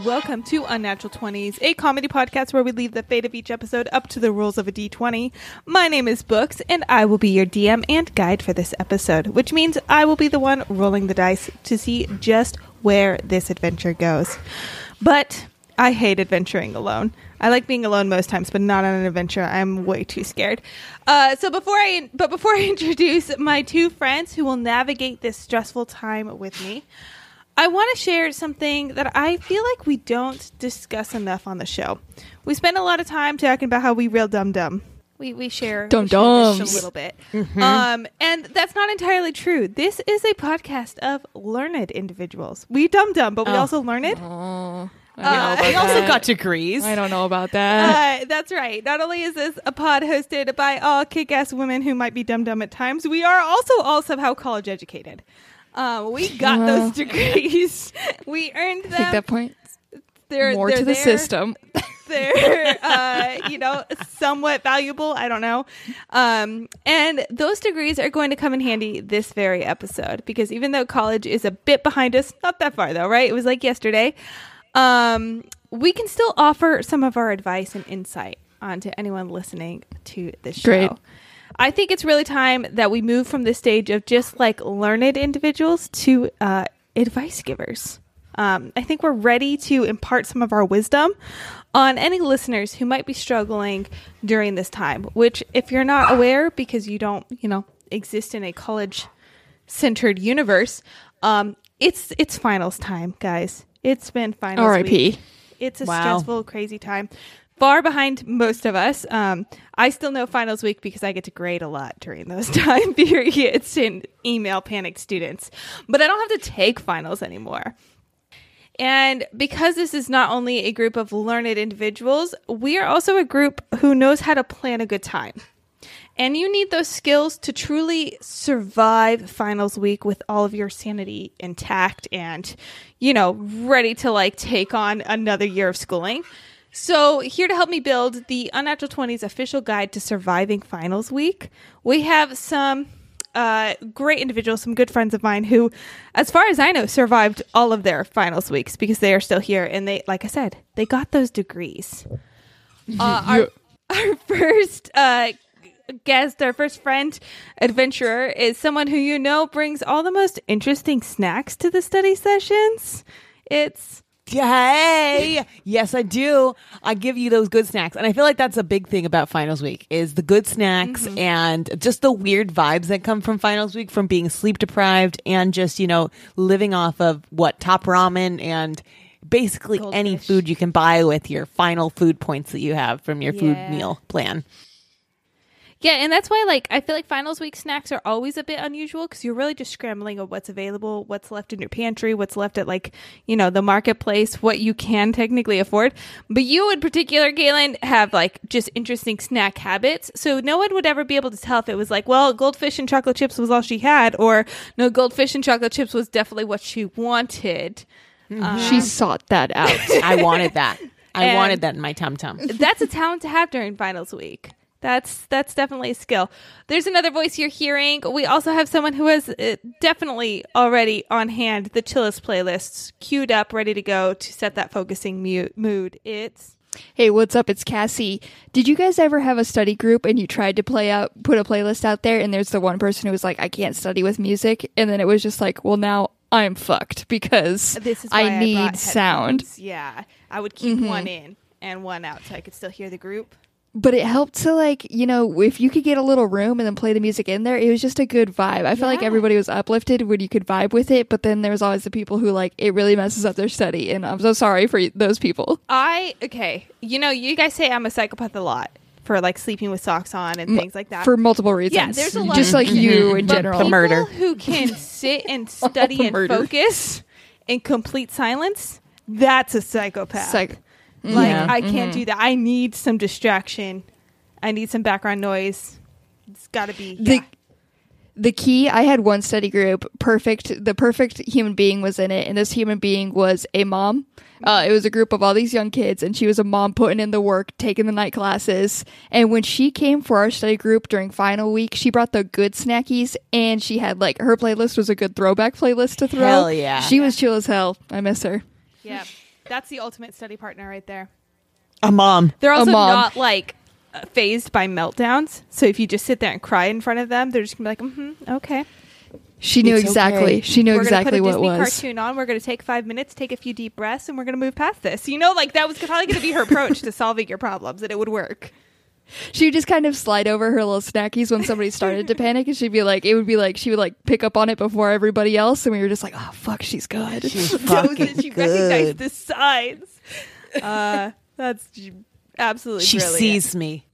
and welcome to Unnatural 20s, a comedy podcast where we leave the fate of each episode up to the rules of a D20. My name is Books, and I will be your DM and guide for this episode, which means I will be the one rolling the dice to see just where this adventure goes. But I hate adventuring alone. I like being alone most times, but not on an adventure. I'm way too scared. So before I introduce my two friends who will navigate this stressful time with me, I want to share something that I feel like we don't discuss enough on the show. We spend a lot of time talking about how we real dumb. We share just a little bit. Mm-hmm. And that's not entirely true. This is a podcast of learned individuals. We dumb, but we also learned. Oh. We also got degrees. I don't know about that. That's right. Not only is this a pod hosted by all kick-ass women who might be dumb at times, we are also all somehow college educated. We got those degrees. We earned them. I think that point. They're to the system. They're, somewhat valuable. I don't know. And those degrees are going to come in handy this very episode, because even though college is a bit behind us, not that far though, right? It was like yesterday. We can still offer some of our advice and insight onto anyone listening to this show. Great. I think it's really time that we move from this stage of just like learned individuals to advice givers. I think we're ready to impart some of our wisdom on any listeners who might be struggling during this time, which if you're not aware because you don't, exist in a college-centered universe, it's finals time, guys. It's been finals week. It's a stressful, crazy time. Far behind most of us. I still know finals week because I get to grade a lot during those time periods and email panicked students. But I don't have to take finals anymore. And because this is not only a group of learned individuals, we are also a group who knows how to plan a good time. And you need those skills to truly survive finals week with all of your sanity intact and, ready to take on another year of schooling. So here to help me build the Unnatural 20s official guide to surviving finals week, we have some great individuals, some good friends of mine who, as far as I know, survived all of their finals weeks because they are still here. And they, like I said, they got those degrees. Our first guest, our first friend adventurer is someone who brings all the most interesting snacks to the study sessions. It's Yay! Yes, I do. I give you those good snacks. And I feel like that's a big thing about finals week is the good snacks and just the weird vibes that come from finals week from being sleep deprived and just, living off of top ramen and basically Goldfish. Any food you can buy with your final food points that you have from your food meal plan. Yeah, and that's why, I feel like finals week snacks are always a bit unusual because you're really just scrambling on what's available, what's left in your pantry, what's left at, the marketplace, what you can technically afford. But you, in particular, Galen, have, just interesting snack habits. So no one would ever be able to tell if it was Goldfish and chocolate chips was all she had, or no, Goldfish and chocolate chips was definitely what she wanted. Mm-hmm. She sought that out. I wanted that. I wanted that in my tum-tum. That's a talent to have during finals week. That's definitely a skill. There's another voice you're hearing. We also have someone who has definitely already on hand the chillest playlists queued up, ready to go to set that focusing mood. Hey, what's up? It's Cassie. Did you guys ever have a study group and you tried to put a playlist out there and there's the one person who was like, I can't study with music, and then it was just like, well, now I'm fucked because this is I need sound. Yeah, I would keep one in and one out so I could still hear the group. But it helped to, if you could get a little room and then play the music in there, it was just a good vibe. I felt like everybody was uplifted when you could vibe with it, but then there was always the people who, it really messes up their study, and I'm so sorry for those people. You guys say I'm a psychopath a lot for, sleeping with socks on and things like that. For multiple reasons. Yeah, there's a lot. Just like you in general. But the murder. People who can sit and study and focus in complete silence, that's a psychopath. I can't do that. I need some distraction. I need some background noise. It's got to be the key. I had one study group. The perfect human being was in it, and this human being was a mom. It was a group of all these young kids, and she was a mom putting in the work, taking the night classes. And when she came for our study group during final week, she brought the good snackies, and she had her playlist was a good throwback playlist to throw. Hell yeah, she was chill as hell. I miss her. Yep. That's the ultimate study partner right there. A mom. They're also not like phased by meltdowns. So if you just sit there and cry in front of them, they're just gonna be like, mm-hmm, okay. She knew exactly. Okay. She knew exactly what it was. We're going to put a Disney cartoon on. We're going to take 5 minutes, take a few deep breaths, and we're going to move past this. You know, like that was probably going to be her approach to solving your problems, and it would work. She would just kind of slide over her little snackies when somebody started to panic, and she'd be like, it would be like she would like pick up on it before everybody else, and we were just like, oh fuck, she's good. She's fucking good. She recognized the signs. That's absolutely brilliant. She sees me.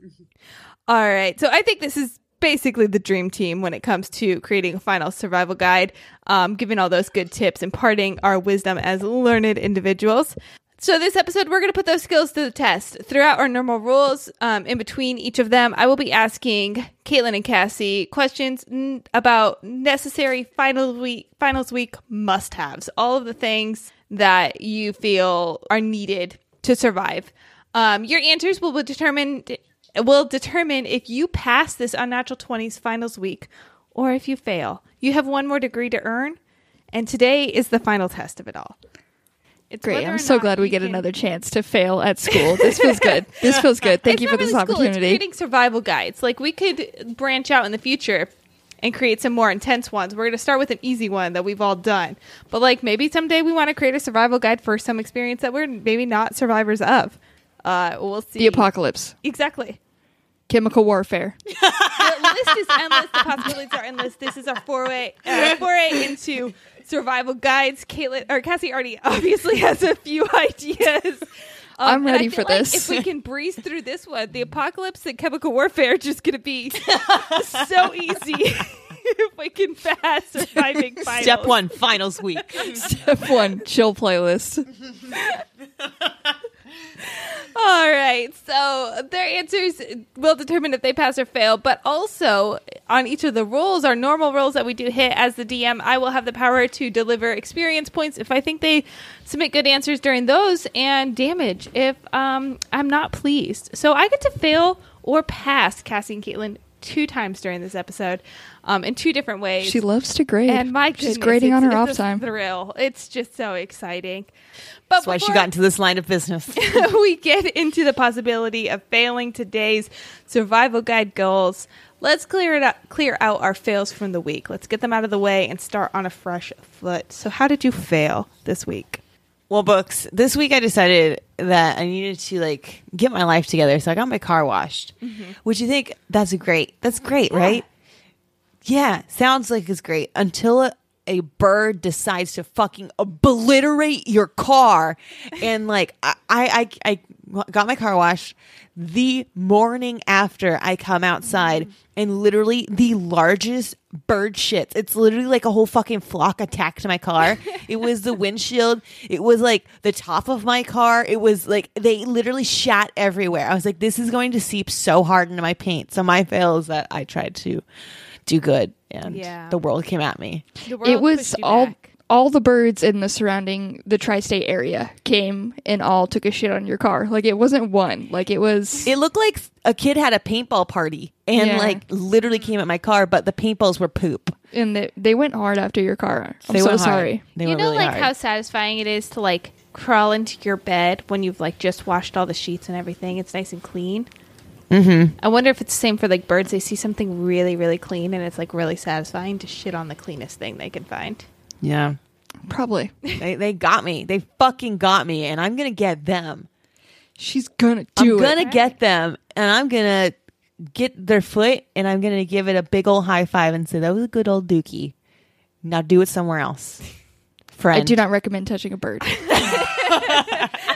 All right, so I think this is basically the dream team when it comes to creating a final survival guide, giving all those good tips, imparting our wisdom as learned individuals. So this episode, we're going to put those skills to the test. Throughout our normal rules, in between each of them, I will be asking Caitlin and Cassie questions about necessary finals week must-haves, all of the things that you feel are needed to survive. Your answers will determine if you pass this Unnatural 20s finals week or if you fail. You have one more degree to earn, and today is the final test of it all. It's great. I'm so glad we get another chance to fail at school. This feels good. This feels good. Thank you for this opportunity. It's creating survival guides. Like, we could branch out in the future and create some more intense ones. We're going to start with an easy one that we've all done. But like, maybe someday we want to create a survival guide for some experience that we're maybe not survivors of. We'll see. The apocalypse. Exactly. Chemical warfare. The list is endless. The possibilities are endless. This is our foray into survival guides. Caitlin or Cassie already obviously has a few ideas. I'm ready for this. If we can breeze through this one, the apocalypse and chemical warfare are just going to be so easy. If we can pass surviving finals. Step one, finals week. Step one, chill playlist. All right, so their answers will determine if they pass or fail, but also on each of the rules, our normal rules that we do hit as the DM, I will have the power to deliver experience points if I think they submit good answers during those, and damage if I'm not pleased. So I get to fail or pass Cassie and Caitlin 2 times during this episode, in 2 different ways. She loves to grade, and my goodness, she's grading on her off time. Thrill! It's just so exciting. But that's why she got into this line of business. We get into the possibility of failing today's survival guide goals. Let's clear out our fails from the week. Let's get them out of the way and start on a fresh foot. So, how did you fail this week? Well, Books, this week I decided that I needed to like get my life together, so I got my car washed. Mm-hmm. Which you think that's great, yeah. Right? Yeah, sounds like it's great until a bird decides to fucking obliterate your car. And like I got my car washed the morning after. I come outside and literally the largest bird shits. It's literally like a whole fucking flock attacked my car. It was the windshield. It was like the top of my car. It was like they literally shat everywhere. I was like, this is going to seep so hard into my paint. So my fail is that I tried to do good, and the world came at me. It was all the birds in the tri-state area came and all took a shit on your car. Like, it wasn't one. Like, it was... It looked like a kid had a paintball party and, like, literally came at my car, but the paintballs were poop. And they went hard after your car. I'm so sorry. You know, like, how satisfying it is to, like, crawl into your bed when you've, like, just washed all the sheets and everything. It's nice and clean. Mm-hmm. I wonder if it's the same for, like, birds. They see something really, really clean, and it's, like, really satisfying to shit on the cleanest thing they can find. Yeah, probably. They got me. They fucking got me, and I'm gonna get them. She's gonna do it. I'm gonna get them, and I'm gonna get their foot, and I'm gonna give it a big old high five and say, that was a good old dookie. Now do it somewhere else, friend. I do not recommend touching a bird.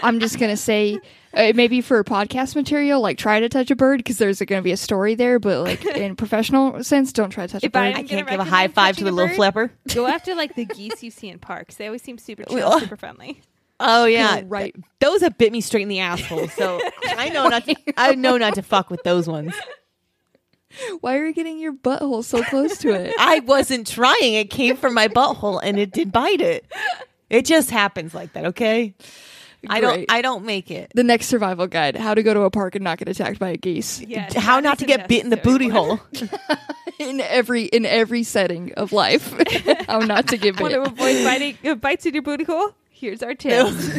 I'm just gonna say, maybe for podcast material, like, try to touch a bird, because there's gonna be a story there, but like in professional sense, don't try to touch a bird. I can't give a high five to the little flapper. Go after like the geese you see in parks. They always seem super chill, super friendly. Oh yeah, right. Those have bit me straight in the asshole, so I know not to fuck with those ones. Why are you getting your butthole so close to it? I wasn't trying. It came from my butthole and it did bite it. It just happens like that, okay? Great. I don't make it. The next survival guide: how to go to a park and not get attacked by a geese. Yes, how not to get bit in the booty hole. in every setting of life. How not to get bit. Want to avoid bites in your booty hole? Here's our tips.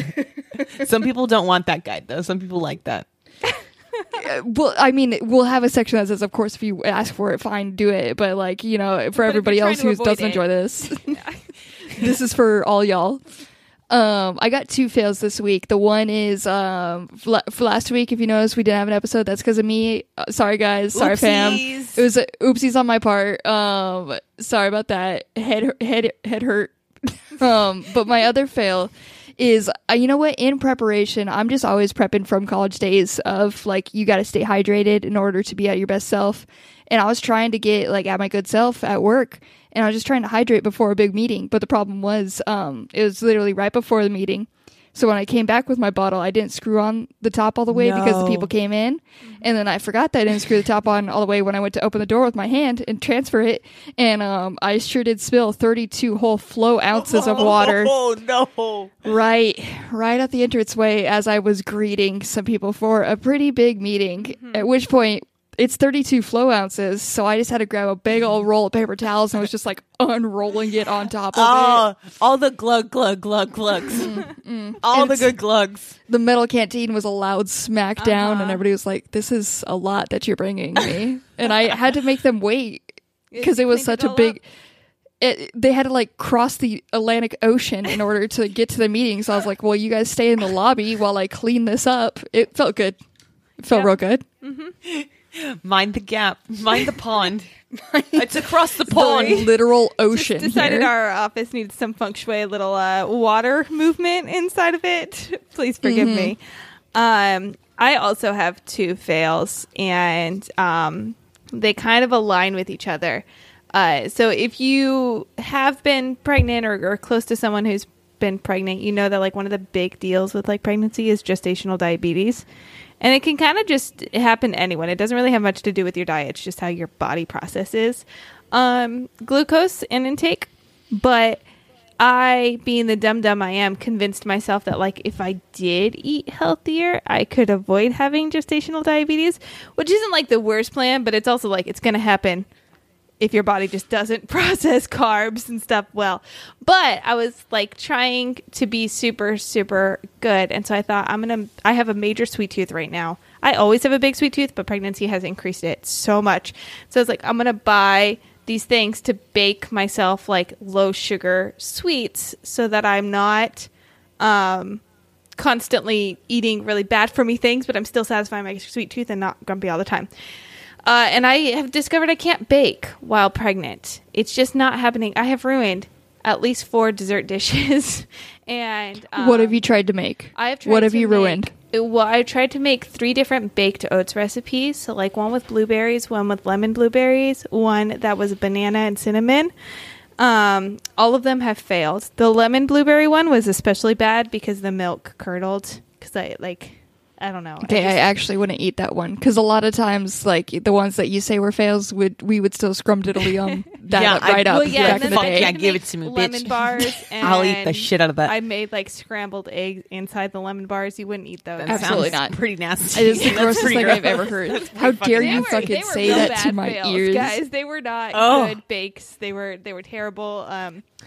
Some people don't want that guide, though. Some people like that. Well, I mean, we'll have a section that says, of course, if you ask for it, fine, do it. But, like, you know, for everybody else who doesn't enjoy this, this is for all y'all. I got two fails this week. The one is for last week, if you notice, we didn't have an episode. That's because of me. Sorry, guys. Sorry, fam. It was oopsies on my part. Sorry about that. Head hurt. But my other fail is, you know what? In preparation, I'm just always prepping from college days of, like, you got to stay hydrated in order to be at your best self. And I was trying to get, like, at my good self at work. And I was just trying to hydrate before a big meeting. But the problem was, it was literally right before the meeting. So when I came back with my bottle, I didn't screw on the top all the way because the people came in. And then I forgot that I didn't screw the top on all the way when I went to open the door with my hand and transfer it. And I sure did spill 32 whole flow ounces of water. Oh, no. Right at the entranceway as I was greeting some people for a pretty big meeting, at which point... It's 32 flow ounces, so I just had to grab a big old roll of paper towels and was just like unrolling it on top of it. All the glugs. All and the good glugs. The metal canteen was a loud smack down, and everybody was like, this is a lot that you're bringing me. And I had to make them wait because it was such a big... They had to, like, cross the Atlantic Ocean in order to get to the meeting. So I was like, well, you guys stay in the lobby while I clean this up. It felt good. It felt real good. Mm-hmm. Mind the gap. Mind the pond. It's across the pond. The literal ocean. Just decided here. Our office needs some feng shui, little water movement inside of it. Please forgive me. I also have two fails, and they kind of align with each other. So if you have been pregnant or close to someone who's been pregnant, you know that, like, one of the big deals with, like, pregnancy is gestational diabetes. And it can kind of just happen to anyone. It doesn't really have much to do with your diet. It's just how your body processes glucose and intake. But I, being the dumb I am, convinced myself that, like, if I did eat healthier, I could avoid having gestational diabetes, which isn't, like, the worst plan. But it's also, like, it's going to happen if your body just doesn't process carbs and stuff well. But I was, like, trying to be super, super good. And so I thought, I have a major sweet tooth right now. I always have a big sweet tooth, but pregnancy has increased it so much. So I was like, I'm going to buy these things to bake myself, like, low sugar sweets so that I'm not, constantly eating really bad for me things, but I'm still satisfying my sweet tooth and not grumpy all the time. And I have discovered I can't bake while pregnant. It's just not happening. I have ruined at least 4 dessert dishes. And what have you tried to make? What have you ruined? Well, I've tried to make 3 different baked oats recipes. So, like, one with blueberries, one with lemon blueberries, one that was banana and cinnamon. All of them have failed. The lemon blueberry one was especially bad because the milk curdled. Because I don't know. Okay, I actually wouldn't eat that one because a lot of times, like, the ones that you say were fails, we would still scrumdiddly that up. Well, yeah, back in the day. Yeah, give it to me, lemon bitch. Bars. And I'll eat the shit out of that. I made, like, scrambled eggs inside the lemon bars. You wouldn't eat those. That absolutely not. Pretty nasty. It is the grossest thing I've ever heard. How dare you fucking say that to my ears, guys? They were not good bakes. They were terrible.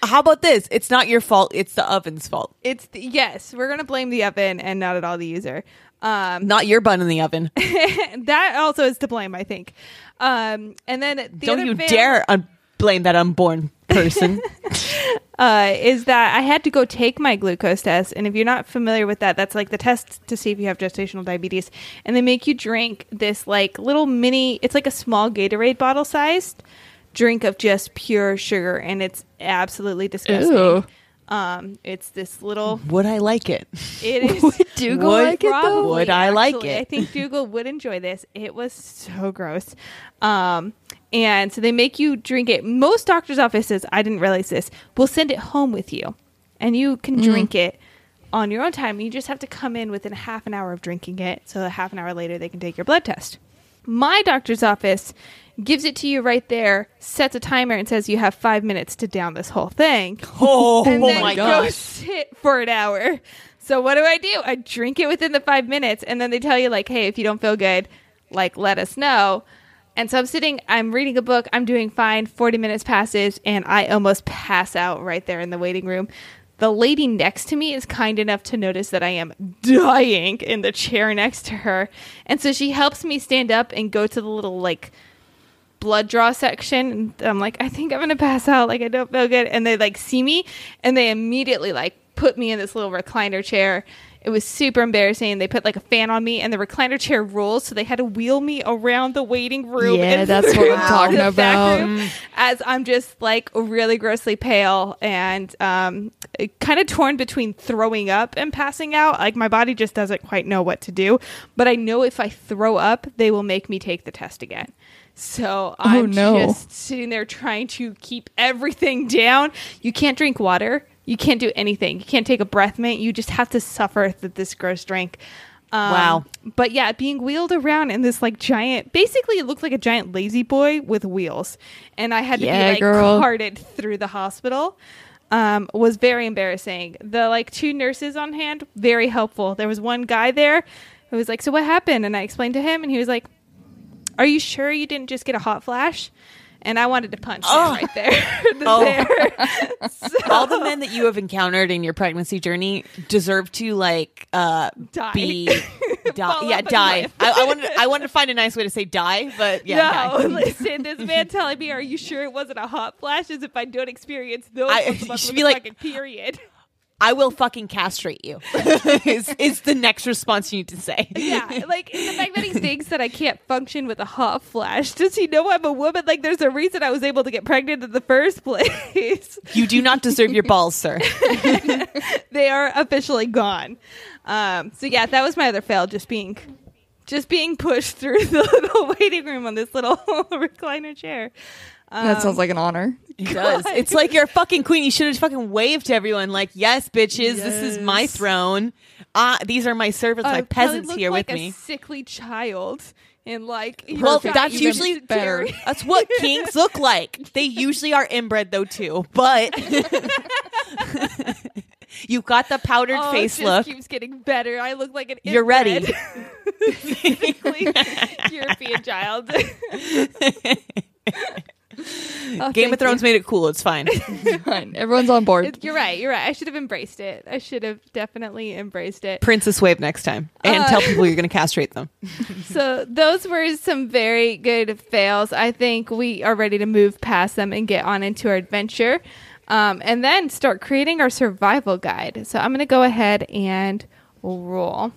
How about this? It's not your fault. It's the oven's fault. Yes, we're gonna blame the oven and not at all the user. Not your bun in the oven. That also is to blame, I think. And then blame that unborn person. Is that I had to go take my glucose test, and if you're not familiar with that, that's, like, the test to see if you have gestational diabetes, and they make you drink this, like, little mini. It's like a small Gatorade bottle sized drink of just pure sugar, and it's absolutely disgusting. Ew. It's this little. Would I like it? It is. Would Dougal like it though? Would I like it? I think Dougal would enjoy this. It was so gross. And so they make you drink it. Most doctor's offices, I didn't realize this, will send it home with you, and you can drink it on your own time. You just have to come in within half an hour of drinking it. So half an hour later, they can take your blood test. My doctor's office gives it to you right there, sets a timer, and says you have 5 minutes to down this whole thing. Oh, and then my gosh. Go sit for an hour. So what do? I drink it within the 5 minutes, and then they tell you, like, hey, if you don't feel good, like, let us know. And so I'm reading a book, I'm doing fine, 40 minutes passes, and I almost pass out right there in the waiting room. The lady next to me is kind enough to notice that I am dying in the chair next to her. And so she helps me stand up and go to the little, like, blood draw section. And I'm like, I think I'm going to pass out. Like, I don't feel good. And they, like, see me. And they immediately, like, put me in this little recliner chair. It was super embarrassing. They put, like, a fan on me. And the recliner chair rolls. So they had to wheel me around the waiting room. Yeah, that's what I'm talking about. As I'm just, like, really grossly pale and kind of torn between throwing up and passing out. Like, my body just doesn't quite know what to do. But I know if I throw up, they will make me take the test again. So I'm just sitting there trying to keep everything down. You can't drink water. You can't do anything. You can't take a breath mint. You just have to suffer this gross drink. Wow. But yeah, being wheeled around in this, like, giant, basically it looked like a giant Lazy Boy with wheels. And I had to be, like, carted through the hospital. Was very embarrassing. The, like, two nurses on hand, very helpful. There was one guy there who was like, so what happened? And I explained to him, and he was like, are you sure you didn't just get a hot flash? And I wanted to punch him right there. So, all the men that you have encountered in your pregnancy journey deserve to, like, die. I wanted to find a nice way to say die, but yeah. No, listen, this man telling me, "Are you sure it wasn't a hot flash?" As if I don't experience those. You should be like, fucking period. I will fucking castrate you. It's the next response you need to say. Yeah, like, the fact that he thinks that I can't function with a hot flash. Does he know I'm a woman? Like, there's a reason I was able to get pregnant in the first place. You do not deserve your balls, sir. They are officially gone. So yeah, that was my other fail. Just being pushed through the little waiting room on this little recliner chair. That sounds like an honor. It does. It's like, you're a fucking queen. You should have fucking waved to everyone like, yes, bitches, yes. This is my throne. These are my servants, my peasants here like with me. A sickly child. And like, well, that's usually better. That's what kings look like. They usually are inbred though too, but you've got the powdered face look. Keeps getting better. I look like an inbred. You're ready. European child. Game of Thrones made it cool. It's fine. Everyone's on board. You're right. I should have embraced it. I should have definitely embraced it. Princess wave next time and tell people you're going to castrate them. So those were some very good fails. I think we are ready to move past them and get on into our adventure, and then start creating our survival guide. So I'm going to go ahead and roll.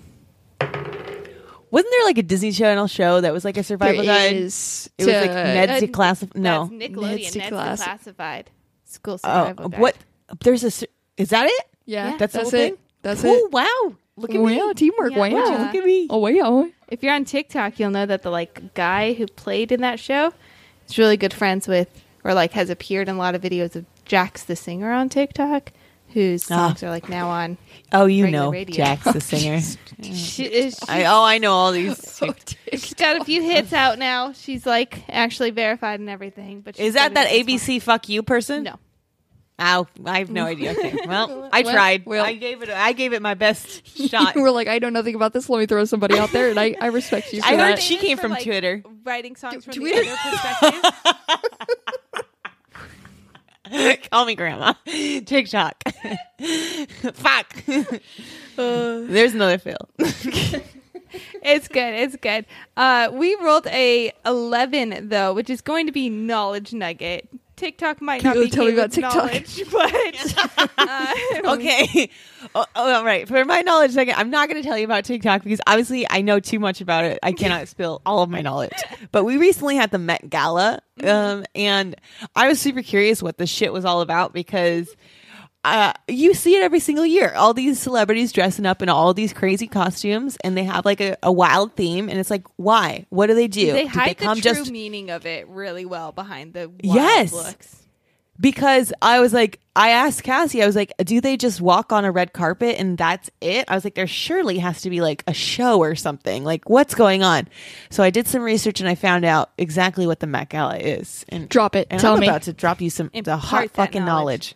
Wasn't there like a Disney Channel show that was like a survival guide? It was like Ned's Declassified. No, Ned's Declassified School Survival Guide. What? Is that it? Yeah, that's the whole thing. That's it. Oh wow! Look at me. Teamwork. Yeah. Wow! Yeah. Look at me. Oh wow! If you're on TikTok, you'll know that the like guy who played in that show is really good friends with, or like has appeared in a lot of videos of Jax the singer on TikTok. Whose songs are like now on? Oh, you know, radio. Jax the singer. I know all these. She's got a few hits out now. She's like actually verified and everything. But is that ABC fuck you person? No. Ow, I have no idea. Okay. Well, I tried. Well, I gave it my best shot. You were like, I know nothing about this. Let me throw somebody out there, and I respect you. I heard she came from like, Twitter, writing songs from Twitter perspective. Call me grandma. TikTok. Fuck. There's another fail. It's good. We rolled a 11 though, which is going to be knowledge nugget. TikTok might not be tell about TikTok. Knowledge, but okay. All right. For my knowledge nugget, I'm not going to tell you about TikTok because obviously I know too much about it. I cannot spill all of my knowledge. But we recently had the Met Gala, and I was super curious what the shit was all about because you see it every single year. All these celebrities dressing up in all these crazy costumes, and they have like a wild theme. And it's like, why? What do they do? They hide the true meaning of it really well behind the wild looks. Because I was like, I asked Cassie, I was like, do they just walk on a red carpet and that's it? I was like, there surely has to be like a show or something. Like, what's going on? So I did some research and I found out exactly what the Met Gala is. And drop it. And I'm about to drop you some the hot fucking knowledge.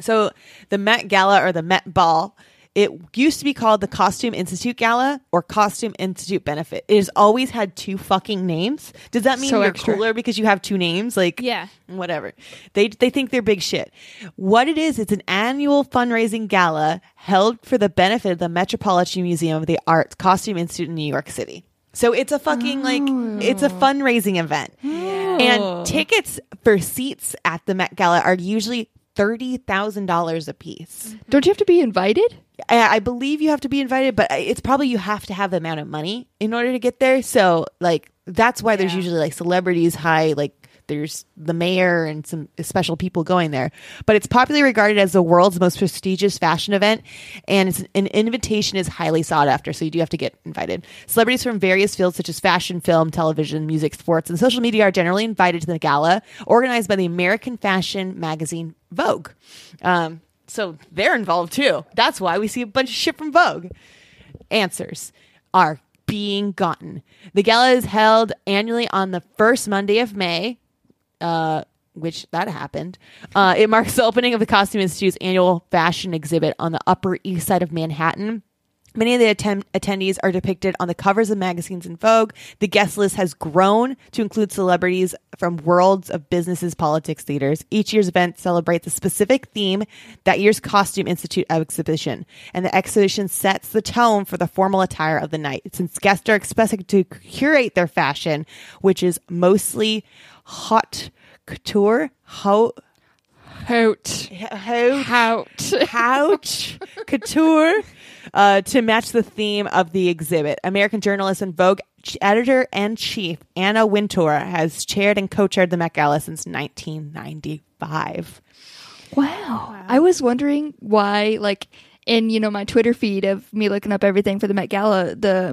So the Met Gala or the Met Ball It used to be called the Costume Institute Gala or Costume Institute Benefit. It has always had two fucking names. Does that mean you're cooler because you have two names? Like, yeah, whatever. They think they're big shit. What it is, it's an annual fundraising gala held for the benefit of the Metropolitan Museum of the Arts Costume Institute in New York City. So it's a fucking, like, it's a fundraising event. Ooh. And tickets for seats at the Met Gala are usually $30,000 a piece. Don't you have to be invited? I believe you have to be invited, but it's probably you have to have the amount of money in order to get there. So, like, that's why there's usually, like, celebrities high, like, there's the mayor and some special people going there. But it's popularly regarded as the world's most prestigious fashion event, and it's an invitation is highly sought after, so you do have to get invited. Celebrities from various fields such as fashion, film, television, music, sports, and social media are generally invited to the gala, organized by the American fashion magazine Vogue. So they're involved too. That's why we see a bunch of shit from Vogue. Answers are being gotten. The gala is held annually on the first Monday of May, which that happened. It marks the opening of the Costume Institute's annual fashion exhibit on the Upper East Side of Manhattan. Many of the attendees are depicted on the covers of magazines in Vogue. The guest list has grown to include celebrities from worlds of businesses, politics, theaters. Each year's event celebrates a specific theme that year's Costume Institute exhibition, and the exhibition sets the tone for the formal attire of the night, since guests are expected to curate their fashion, which is mostly haute couture, haute couture, to match the theme of the exhibit. American journalist and Vogue editor-in-chief Anna Wintour has chaired and co-chaired the Met Gala since 1995. Wow. I was wondering why, like, in, you know, my Twitter feed of me looking up everything for the Met Gala, the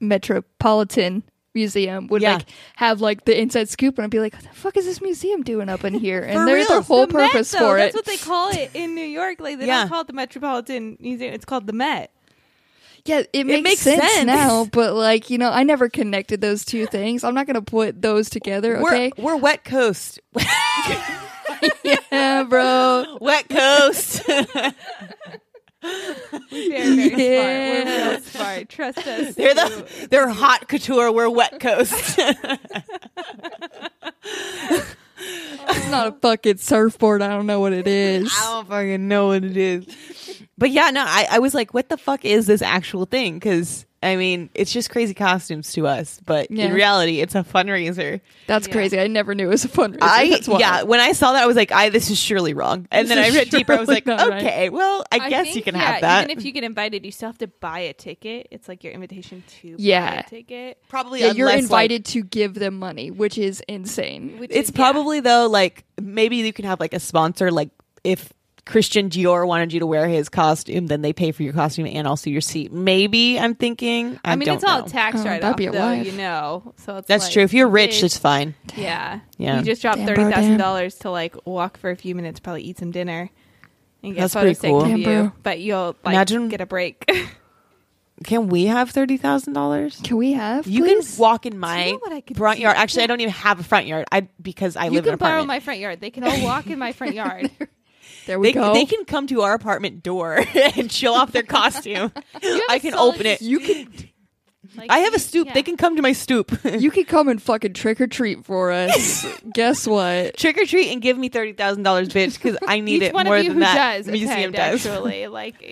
Metropolitan Museum would like have like the inside scoop, and I'd be like, what the fuck is this museum doing up in here? And there's their whole purpose for it. That's what they call it in New York. Like, they don't call it the Metropolitan Museum, it's called the Met. Yeah, it makes sense now, but, like, you know, I never connected those two things. I'm not gonna put those together. Okay, we're Wet Coast. Yeah, bro, Wet Coast. We're very smart. Trust us. They're hot couture. We're Wet Coast. It's not a fucking surfboard. I don't know what it is. I don't fucking know what it is. But yeah, no, I was like, what the fuck is this actual thing? Because, I mean, it's just crazy costumes to us, but in reality, it's a fundraiser. That's crazy. I never knew it was a fundraiser. When I saw that, I was like, this is surely wrong. And then I read deeper. I was like, okay, right. Well, I guess think, you can have that. Even if you get invited, you still have to buy a ticket. It's like your invitation to buy a ticket. Probably, unless you're invited to give them money, which is insane. Probably, though, like, maybe you can have, like, a sponsor, like, if Christian Dior wanted you to wear his costume, then they pay for your costume and also your seat. Maybe, I'm thinking. I mean, it's all tax write-off, though, you know. So it's that's true. If you're rich, it's fine. Yeah. You just drop $30,000 to, like, walk for a few minutes, probably eat some dinner, and get photos taken of you. But you'll, like, get a break. Can we have $30,000? Can we have? You can walk in my front yard. Actually, I don't even have a front yard because I live in an apartment. You can borrow my front yard. They can all walk in my front yard. There we go. They can come to our apartment door and show off their costume. I can open it. You can. Like, I have a stoop. Yeah. They can come to my stoop. You can come and fucking trick or treat for us. Guess what? Trick or treat and give me $30,000, bitch, because I need it more than that museum does. Actually, like,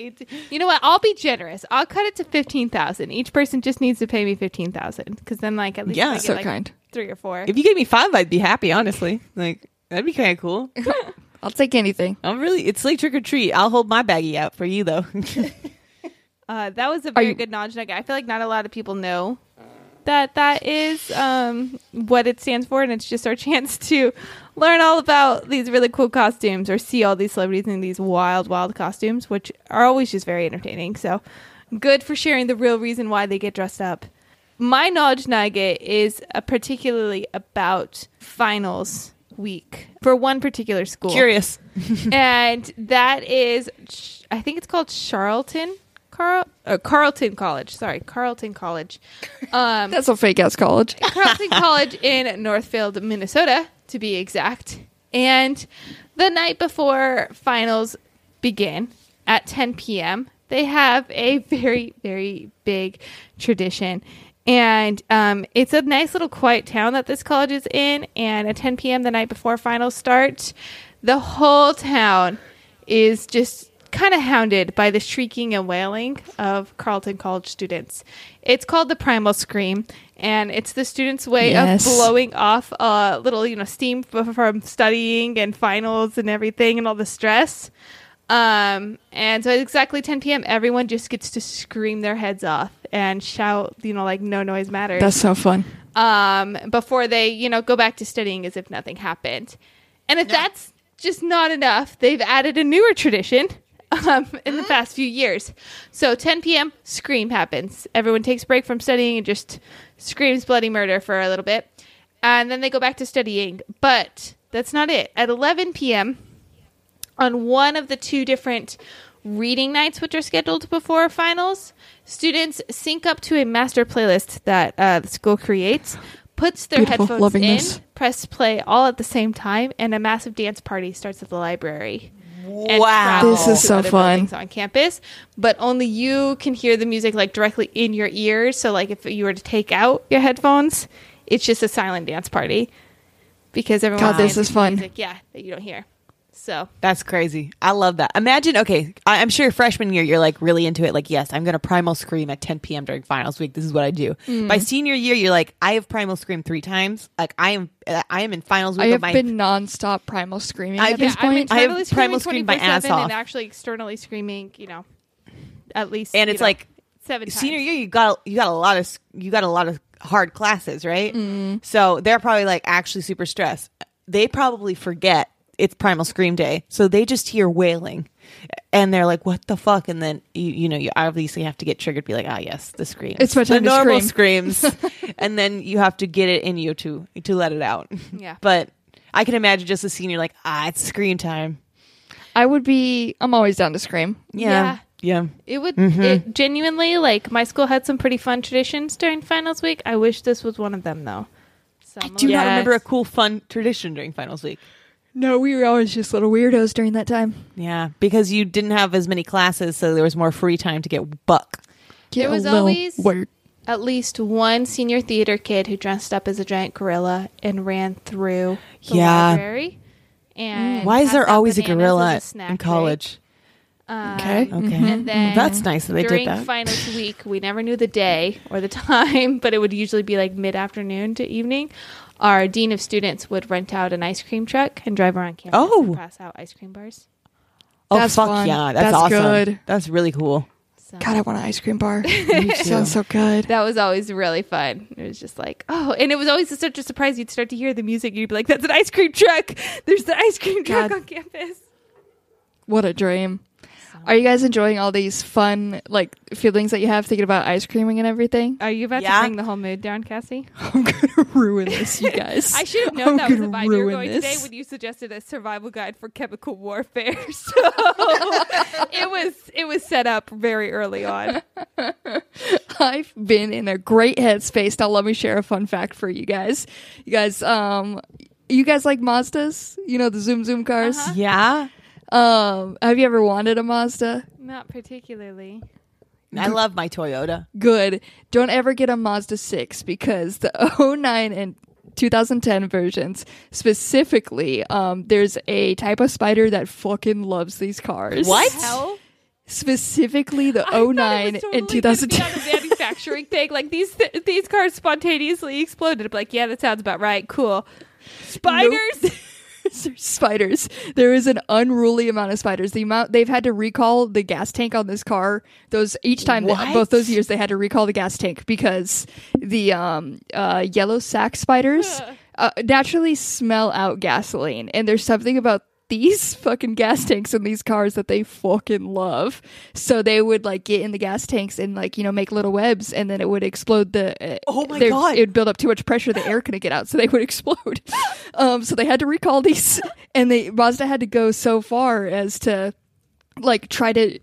you know what? I'll be generous. I'll cut it to $15,000. Each person just needs to pay me $15,000, because then, like, at least I get, like, kind. 3 or 4. If you gave me 5, I'd be happy. Honestly, like, that'd be kind of cool. I'll take anything. It's like trick or treat. I'll hold my baggie out for you, though. That was a very good knowledge nugget. I feel like not a lot of people know that is what it stands for, and it's just our chance to learn all about these really cool costumes or see all these celebrities in these wild, wild costumes, which are always just very entertaining. So good for sharing the real reason why they get dressed up. My knowledge nugget is particularly about finals week for one particular school. Curious. And that is, I think it's called Carleton College. Sorry, Carleton College. That's a fake ass college. Carleton College in Northfield, Minnesota, to be exact. And the night before finals begin at 10 p.m., They have a very, very big tradition. And it's a nice little quiet town that this college is in. And at 10 p.m. the night before finals start, the whole town is just kind of hounded by the shrieking and wailing of Carleton College students. It's called the Primal Scream. And it's the students' way of blowing off a little, you know, steam from studying and finals and everything and all the stress. And so at exactly 10 p.m., everyone just gets to scream their heads off and shout, you know, like, no noise matters. That's so fun. Before they, you know, go back to studying as if nothing happened. And if that's just not enough, they've added a newer tradition in the past few years. So 10 p.m., scream happens. Everyone takes a break from studying and just screams bloody murder for a little bit. And then they go back to studying. But that's not it. At 11 p.m., on one of the two different reading nights, which are scheduled before finals, students sync up to a master playlist that the school creates, puts their headphones in, press play all at the same time, and a massive dance party starts at the library. Wow. This is so fun. On campus, but only you can hear the music like directly in your ears. So like if you were to take out your headphones, it's just a silent dance party because everyone's music, yeah, that you don't hear. So that's crazy. I love that. Imagine, okay, I'm sure freshman year, you're like really into it. Like, yes, I'm going to primal scream at 10 p.m. during finals week. This is what I do. Mm. By senior year, you're like, I have primal screamed 3 times. Like I am in finals week. I have been nonstop primal screaming at this point. I have primal screamed my ass off. And actually externally screaming, you know, at least. And it's like 7 times. Senior year, you got a lot of hard classes, right? Mm. So they're probably like actually super stressed. They probably forget it's Primal Scream Day, so they just hear wailing and they're like, what the fuck? And then you know you obviously have to get triggered, be like, ah, yes, the scream, it's my time, the normal screams. And then you have to get it in you to let it out. Yeah, but I can imagine just a senior like, it's scream time. I'm always down to scream. Yeah. It would it genuinely, like, my school had some pretty fun traditions during finals week. I wish this was one of them though. I do not remember a cool fun tradition during finals week. No, we were always just little weirdos during that time. Yeah, because you didn't have as many classes, so there was more free time to get buck. There was always at least one senior theater kid who dressed up as a giant gorilla and ran through the library. And why is there always a gorilla in college? Okay. And then that's nice that they did that. During finals week, we never knew the day or the time, but it would usually be like mid-afternoon to evening. Our dean of students would rent out an ice cream truck and drive around campus and pass out ice cream bars. Oh, that's fuck fun. Yeah. That's awesome. Good. That's really cool. So. God, I want an ice cream bar. Sounds so good. That was always really fun. It was just like, and it was always such a surprise. You'd start to hear the music. And you'd be like, that's an ice cream truck. There's the ice cream truck on campus. What a dream. Are you guys enjoying all these fun, like, feelings that you have thinking about ice creaming and everything? Are you about to bring the whole mood down, Cassie? I'm gonna ruin this, you guys. I should have known that was the vibe you were going today when you suggested a survival guide for chemical warfare. So it was set up very early on. I've been in a great headspace. Now let me share a fun fact for you guys. You guys like Mazdas? You know, the zoom cars? Uh-huh. Yeah. Have you ever wanted a Mazda? Not particularly. I love my Toyota. Good. Don't ever get a Mazda 6 because the 2009 and 2010 versions specifically, there's a type of spider that fucking loves these cars. What? Hell? Specifically the 2009 and 2010. Be on a manufacturing thing. Like these cars spontaneously exploded. I'm like, yeah, that sounds about right. Cool. Spiders? Nope. Spiders. There is an unruely amount of spiders. The amount they've had to recall the gas tank on this car. Those each time, both those years, they had to recall the gas tank because the yellow sac spiders naturally smell out gasoline, and there's something about these fucking gas tanks in these cars that they fucking love. So they would like get in the gas tanks and like, you know, make little webs, and then it would explode the god, it would build up too much pressure, the air couldn't get out, so they would explode. So they had to recall these, and Mazda had to go so far as to like try to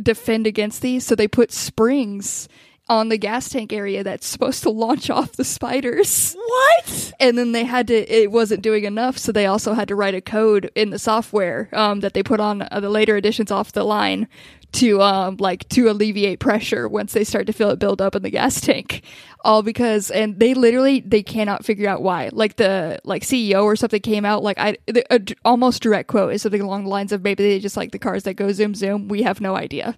defend against these, so they put springs on the gas tank area that's supposed to launch off the spiders. What? And then they had to, it wasn't doing enough, so they also had to write a code in the software that they put on the later editions off the line to alleviate pressure once they start to feel it build up in the gas tank. All because, and they cannot figure out why. Like the CEO or something came out, almost direct quote is something along the lines of, maybe they just like the cars that go zoom zoom. We have no idea.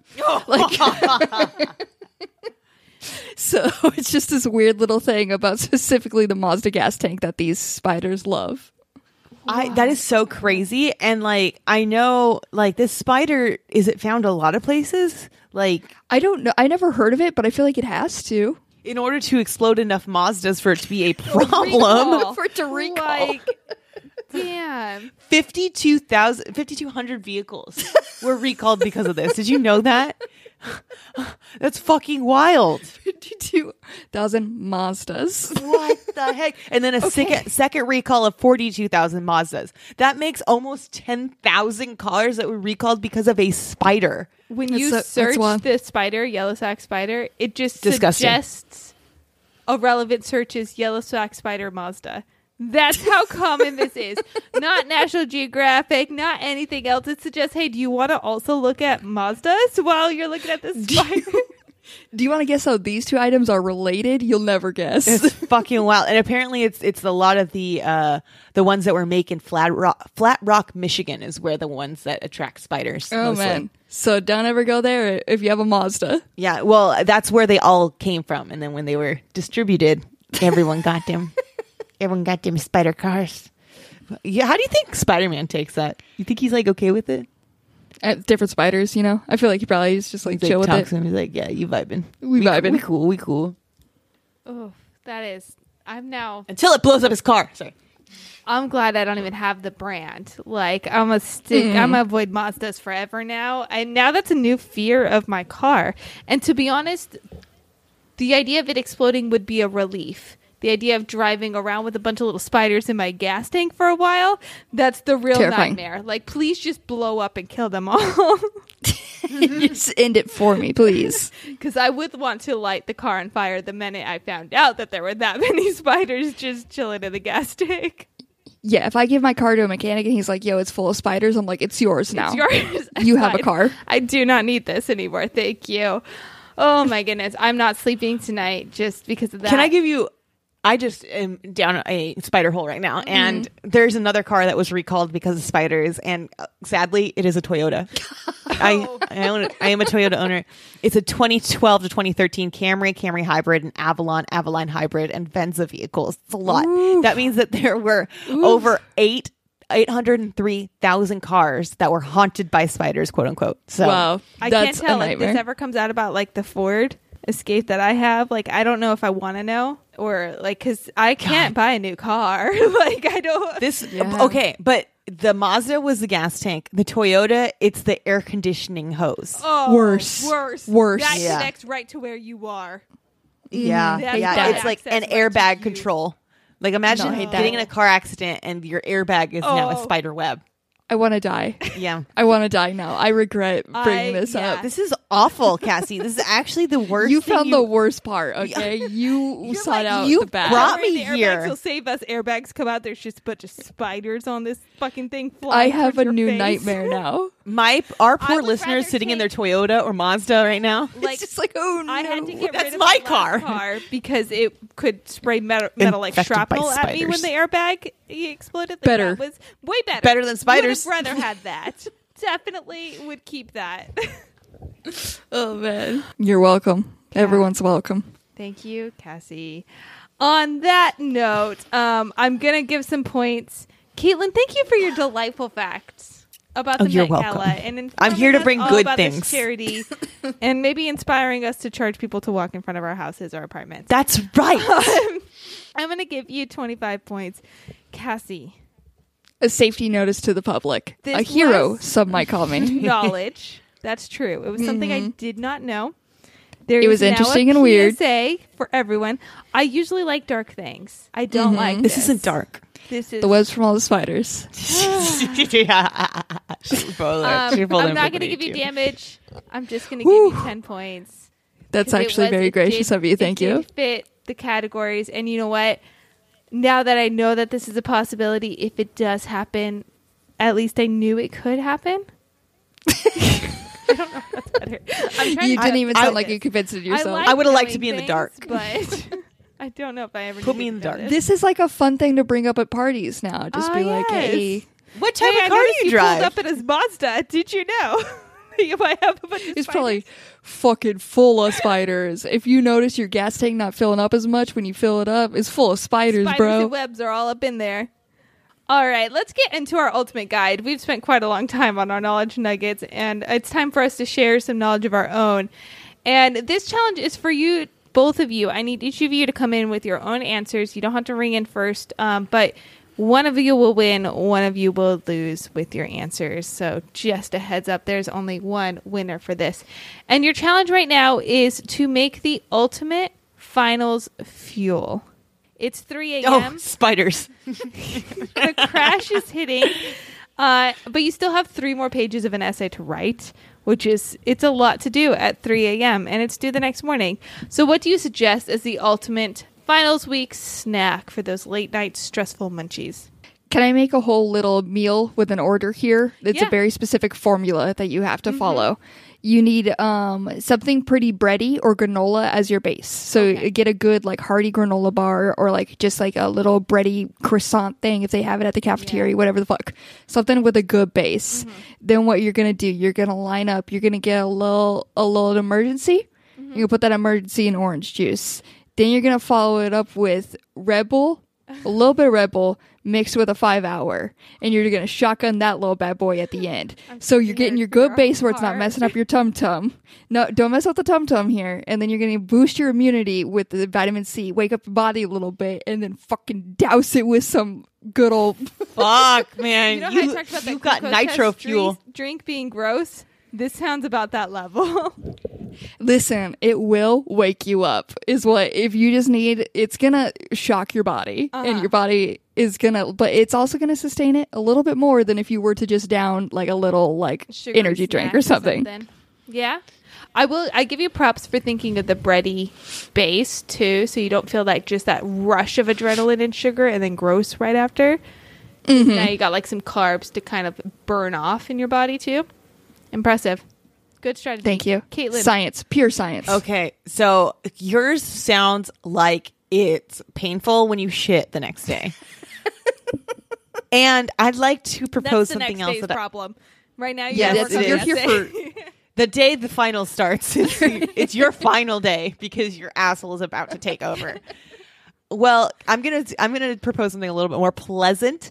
So it's just this weird little thing about specifically the Mazda gas tank that these spiders love. That is so crazy. And I know this spider, is it found a lot of places? I don't know. I never heard of it, but I feel like it has to. In order to explode enough Mazdas for it to be a problem. For it to recall. Damn. 5,200 vehicles were recalled because of this. Did you know that? That's fucking wild. 52,000 Mazdas. What the heck? And then second recall of 42,000 Mazdas. That makes almost 10,000 cars that were recalled because of a spider. When you search the spider, Yellow Sac Spider, it just suggests a relevant search is Yellow Sac Spider Mazda. That's how common this is. Not National Geographic, not anything else. It suggests, hey, do you want to also look at Mazdas while you're looking at this spider? Do you want to guess how these two items are related? You'll never guess. It's fucking wild. And apparently it's a lot of the ones that were made in Flat Rock, Michigan is where the ones that attract spiders. Oh, mostly. Man. So don't ever go there if you have a Mazda. Yeah, well, that's where they all came from. And then when they were distributed, everyone got them. Everyone got them spider cars. Yeah, how do you think Spider-Man takes that? You think he's okay with it? At different spiders, you know? I feel like he probably is just chill with it. Him. He's like, yeah, you vibing. We vibing. We cool. Oh, that is. I'm now. Until it blows up his car. Sorry. I'm glad I don't even have the brand. I'm gonna avoid Mazdas forever now. And now that's a new fear of my car. And to be honest, the idea of it exploding would be a relief. The idea of driving around with a bunch of little spiders in my gas tank for a while, that's the real terrifying nightmare. Please just blow up and kill them all. Just end it for me, please. Because I would want to light the car on fire the minute I found out that there were that many spiders just chilling in the gas tank. Yeah, if I give my car to a mechanic and he's like, yo, it's full of spiders, I'm like, it's yours now. It's yours. You have a car. I do not need this anymore. Thank you. Oh, my goodness. I'm not sleeping tonight just because of that. Can I give you... I just am down a spider hole right now, and there's another car that was recalled because of spiders, and sadly, it is a Toyota. I am a Toyota owner. It's a 2012 to 2013 Camry Hybrid, and Avalon Hybrid, and Venza vehicles. It's a lot. Oof. That means that there were over 803,000 cars that were haunted by spiders, quote unquote. So wow. I can't tell if this ever comes out about the Ford Escape that I have. I don't know if I want to know, or because I can't buy a new car. I don't. This okay, but the Mazda was the gas tank. The Toyota, it's the air conditioning hose. Oh, worse. That connects right to where you are. Yeah, yeah. It's like an airbag control. Imagine getting in a car accident and your airbag is now a spider web. I want to die. Yeah. I want to die now. I regret bringing this up. This is awful, Cassie. This is actually the worst. You found the worst part, okay? You sought out the bad. You brought me here. Airbags will save us. Airbags come out. There's just a bunch of spiders on this fucking thing flying. I have a new nightmare now. Our poor listeners sitting in their Toyota or Mazda right now. It's just oh no. I had to get rid of my car because it could spray metal shrapnel at me when the airbag exploded. Better. That was way better. Better than spiders. Brother had that. Definitely would keep that. Oh man, you're welcome. Yeah. Everyone's welcome. Thank you, Cassie. On that note, I'm gonna give some points. Caitlin, thank you for your delightful facts about the Met Gala, and I'm here to bring good things, charity, and maybe inspiring us to charge people to walk in front of our houses or apartments. That's right. I'm gonna give you 25 points, Cassie. A safety notice to the public. This a hero, some might call me. Knowledge. That's true. It was something I did not know. It was interesting and weird. PSA for everyone. I usually like dark things. I don't like this. This isn't dark. This is the webs from all the spiders. I'm not going to give you damage. I'm just going to give you 10 points. That's actually very gracious of you. Thank you. It fit the categories. And you know what? Now that I know that this is a possibility, if it does happen, at least I knew it could happen. I don't know if that's better. You didn't even sound like you convinced it yourself. I would have liked to be in the dark. But I don't know if I ever... Put me in the dark. This is like a fun thing to bring up at parties now. Just be like, hey... What type of car do you drive? Pulled up in his Mazda. Did you know? I have a bunch of it's spiders. Probably fucking full of spiders. If you notice your gas tank not filling up as much when you fill it up, it's full of spiders bro. And webs are all up in there. All right, let's get into our ultimate guide. We've spent quite a long time on our knowledge nuggets, and it's time for us to share some knowledge of our own. And this challenge is for you, both of you. I need each of you to come in with your own answers. You don't have to ring in first, but... one of you will win, one of you will lose with your answers. So just a heads up, there's only one winner for this. And your challenge right now is to make the ultimate finals fuel. It's 3 a.m. Oh, spiders. The crash is hitting. But you still have 3 more pages of an essay to write, it's a lot to do at 3 a.m. And it's due the next morning. So what do you suggest as the ultimate finals week snack for those late night stressful munchies? Can I make a whole little meal with an order here? It's a very specific formula that you have to follow. You need something pretty bready or granola as your base. So get a good like hearty granola bar or like just like a little bready croissant thing if they have it at the cafeteria, whatever the fuck. Something with a good base. Then what you're going to do, you're going to line up. You're going to get a little emergency. You're going to put that emergency in orange juice. Then you're going to follow it up with Red Bull, a little bit of Red Bull, mixed with a 5-hour. And you're going to shotgun that little bad boy at the end. So you're getting your good base where it's not messing up your tum-tum. No, don't mess up the tum-tum here. And then you're going to boost your immunity with the vitamin C, wake up the body a little bit, and then fucking douse it with some good old... Fuck, man. You know how I talked about you've got nitro fuel. Drink being gross? This sounds about that level. Listen, it will wake you up is what, if you just need, it's gonna shock your body and your body is gonna, but it's also gonna sustain it a little bit more than if you were to just down like a little like sugar energy drink or something. Yeah, I give you props for thinking of the bready base too, so you don't feel like just that rush of adrenaline and sugar and then gross right after. Now you got like some carbs to kind of burn off in your body too. Impressive. Good strategy. Thank you. Caitlin. Science. Pure science. Okay. So yours sounds like it's painful when you shit the next day. And I'd like to propose something else. That's the next day's problem. Right now you're here for... The day the final starts. It's your final day because your asshole is about to take over. Well, I'm gonna propose something a little bit more pleasant,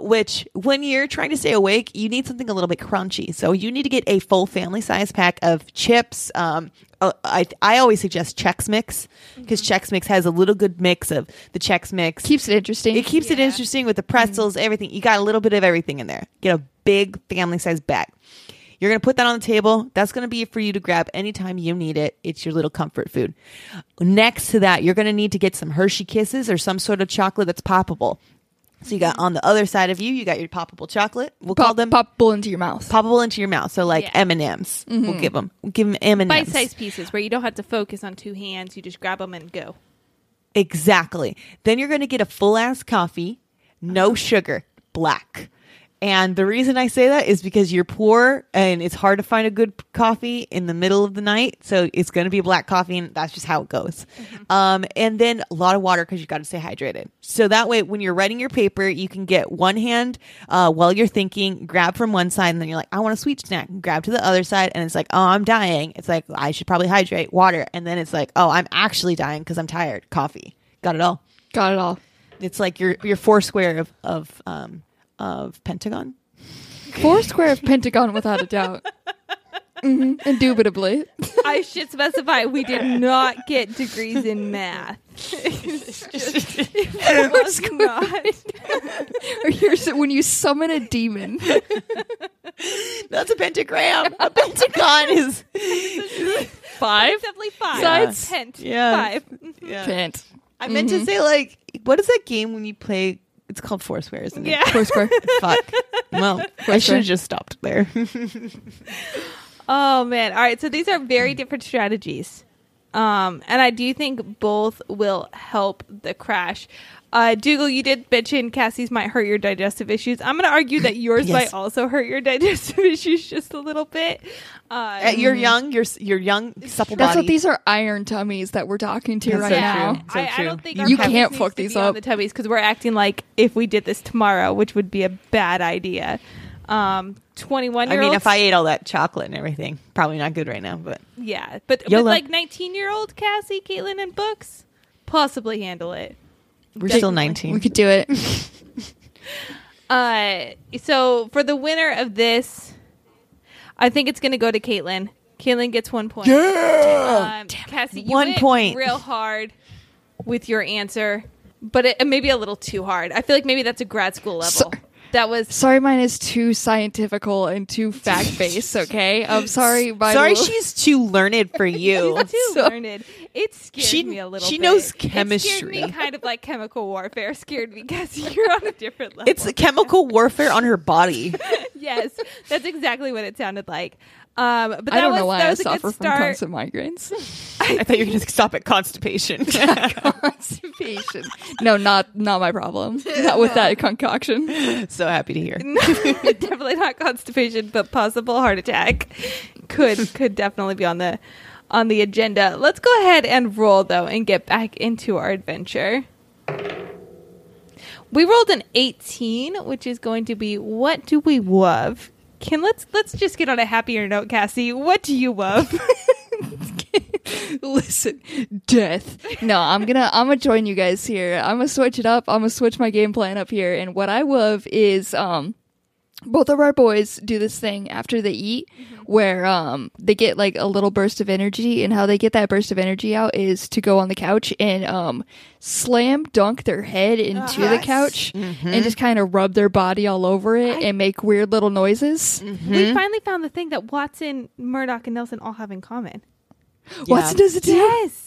which when you're trying to stay awake, you need something a little bit crunchy. So you need to get a full family size pack of chips. I always suggest Chex Mix because Chex Mix has a little good mix of the Chex Mix. Keeps it interesting. It keeps it interesting with the pretzels, everything. You got a little bit of everything in there. Get a big family size bag. You're going to put that on the table. That's going to be for you to grab anytime you need it. It's your little comfort food. Next to that, you're going to need to get some Hershey Kisses or some sort of chocolate that's poppable. So you got on the other side of you, you got your poppable chocolate. We'll call them... Poppable into your mouth. Poppable into your mouth. So like M&Ms. We'll give them M&Ms. Bite-sized pieces where you don't have to focus on 2 hands. You just grab them and go. Exactly. Then you're going to get a full-ass coffee. No sugar. Black. And the reason I say that is because you're poor and it's hard to find a good coffee in the middle of the night. So it's going to be black coffee and that's just how it goes. And then a lot of water because you've got to stay hydrated. So that way, when you're writing your paper, you can get one hand while you're thinking, grab from one side and then you're like, I want a sweet snack. Grab to the other side and it's like, oh, I'm dying. It's like, I should probably hydrate water. And then it's like, oh, I'm actually dying because I'm tired. Coffee. Got it all. Got it all. It's like your 4 square of Pentagon. 4 square of Pentagon without a doubt. Indubitably. I should specify we did not get degrees in math. It was not. Or when you summon a demon. That's a pentagram. A pentagon is 5. It's definitely 5. Sides? Pent. Yeah. 5. Yeah. Pent. I meant to say, like, what is that game when you play? It's called Foursquare, isn't it? Yeah. Foursquare. Fuck. Well, Foursquare. I should have just stopped there. Oh, man. All right. So these are very different strategies. And I do think both will help the crash. Dougal, you did bitchin' Cassie's might hurt your digestive issues. I'm going to argue that yours might also hurt your digestive issues just a little bit. You're young, you're young, supple body. That's what these are, iron tummies that we're talking to now. So I don't think you can't fuck these up. The tummies, because we're acting like if we did this tomorrow, which would be a bad idea. 21-year-olds. I mean, if I ate all that chocolate and everything, probably not good right now. But yeah, but like 19-year-old Cassie, Caitlin, and Books possibly handle it. We're still 19. We could do it. So for the winner of this, I think it's going to go to Caitlin. Caitlin gets 1 point. Yeah! Cassie, you went real hard with your answer, but it maybe a little too hard. I feel like maybe that's a grad school level. Sorry, mine is too scientifical and too fact-based, okay? I'm sorry. Sorry, she's too learned for you. She's too learned. It scared me a little bit. She knows chemistry. It scared me kind of like chemical warfare scared me, because you're on a different level. It's chemical warfare on her body. Yes, that's exactly what it sounded like. But that I don't know why I suffer from constant migraines. I thought you were going to stop at constipation. Constipation. No, not my problem. Not with that concoction. So happy to hear. No, definitely not constipation, but possible heart attack could definitely be on the agenda. Let's go ahead and roll though and get back into our adventure. We rolled an 18, which is going to be what do we love? Let's just get on a happier note, Cassie. What do you love? Listen, death. No, I'm gonna join you guys here. I'm gonna switch it up. I'm gonna switch my game plan up here. And what I love is both of our boys do this thing after they eat, where they get like a little burst of energy, and how they get that burst of energy out is to go on the couch and slam dunk their head into the couch and just kind of rub their body all over it and make weird little noises. We finally found the thing that Watson, Murdoch, and Nelson all have in common. Yeah. Watson does it too? Yes.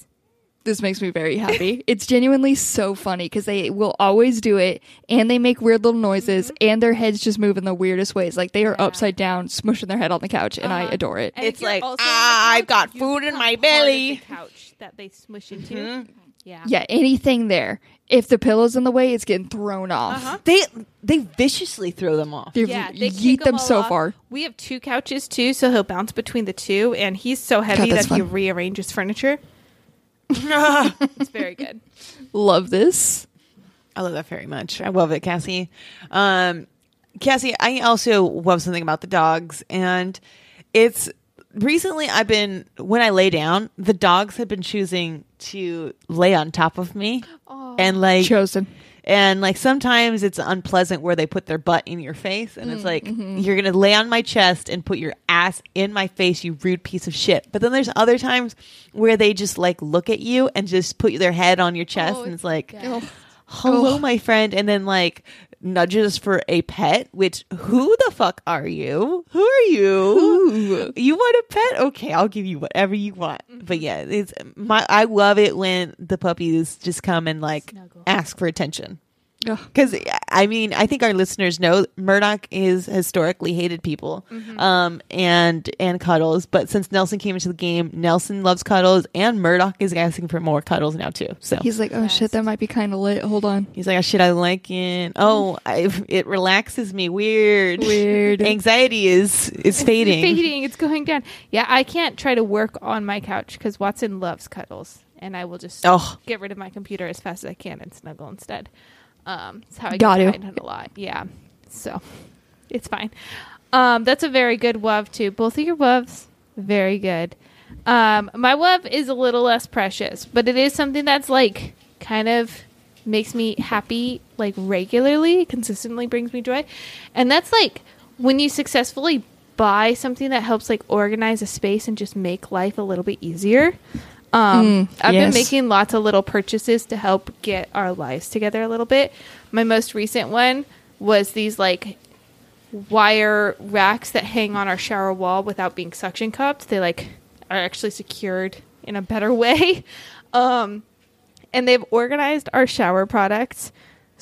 This makes me very happy. It's genuinely so funny because they will always do it, and they make weird little noises, and their heads just move in the weirdest ways. Like they are upside down, smushing their head on the couch, and I adore it. And it's like, I've got food in my belly. Couch that they smush into. Yeah, anything there. If the pillow's in the way, it's getting thrown off. They viciously throw them off. They yeet them so far. We have two couches too, so he'll bounce between the two, and he's so heavy that he rearranges furniture. It's very good. Love this. I love that very much. I love it, Cassie. Cassie, I also love something about the dogs, and it's recently when I lay down, the dogs have been choosing to lay on top of me. Aww. And like chosen. And like sometimes it's unpleasant where they put their butt in your face, and it's like you're gonna lay on my chest and put your ass in my face, you rude piece of shit. But then there's other times where they just like look at you and just put their head on your chest, and it's like, hello, my friend, and then like nudges for a pet. Which who the fuck are you? Who are you? Ooh. You want a pet? Okay, I'll give you whatever you want. But yeah, it's I love it when the puppies just come and like snuggle, ask for attention. Because I mean, I think our listeners know Murdoch is historically hated people, and Cuddles. But since Nelson came into the game, Nelson loves Cuddles, and Murdoch is asking for more Cuddles now too. So he's like, "Oh shit, that might be kind of lit. Hold on." He's like, "Oh shit, I like it. Oh, it relaxes me. Weird. Anxiety is fading. It's fading. It's going down. Yeah, I can't try to work on my couch because Watson loves Cuddles, and I will just get rid of my computer as fast as I can and snuggle instead." That's how I get behind it a lot. Yeah. So it's fine. That's a very good WoW too. Both of your WoWs, very good. My WoW is a little less precious, but it is something that's like kind of makes me happy, like regularly, consistently brings me joy. And that's like when you successfully buy something that helps like organize a space and just make life a little bit easier. I've been making lots of little purchases to help get our lives together a little bit. My most recent one was these like wire racks that hang on our shower wall without being suction cupped. They like are actually secured in a better way. And they've organized our shower products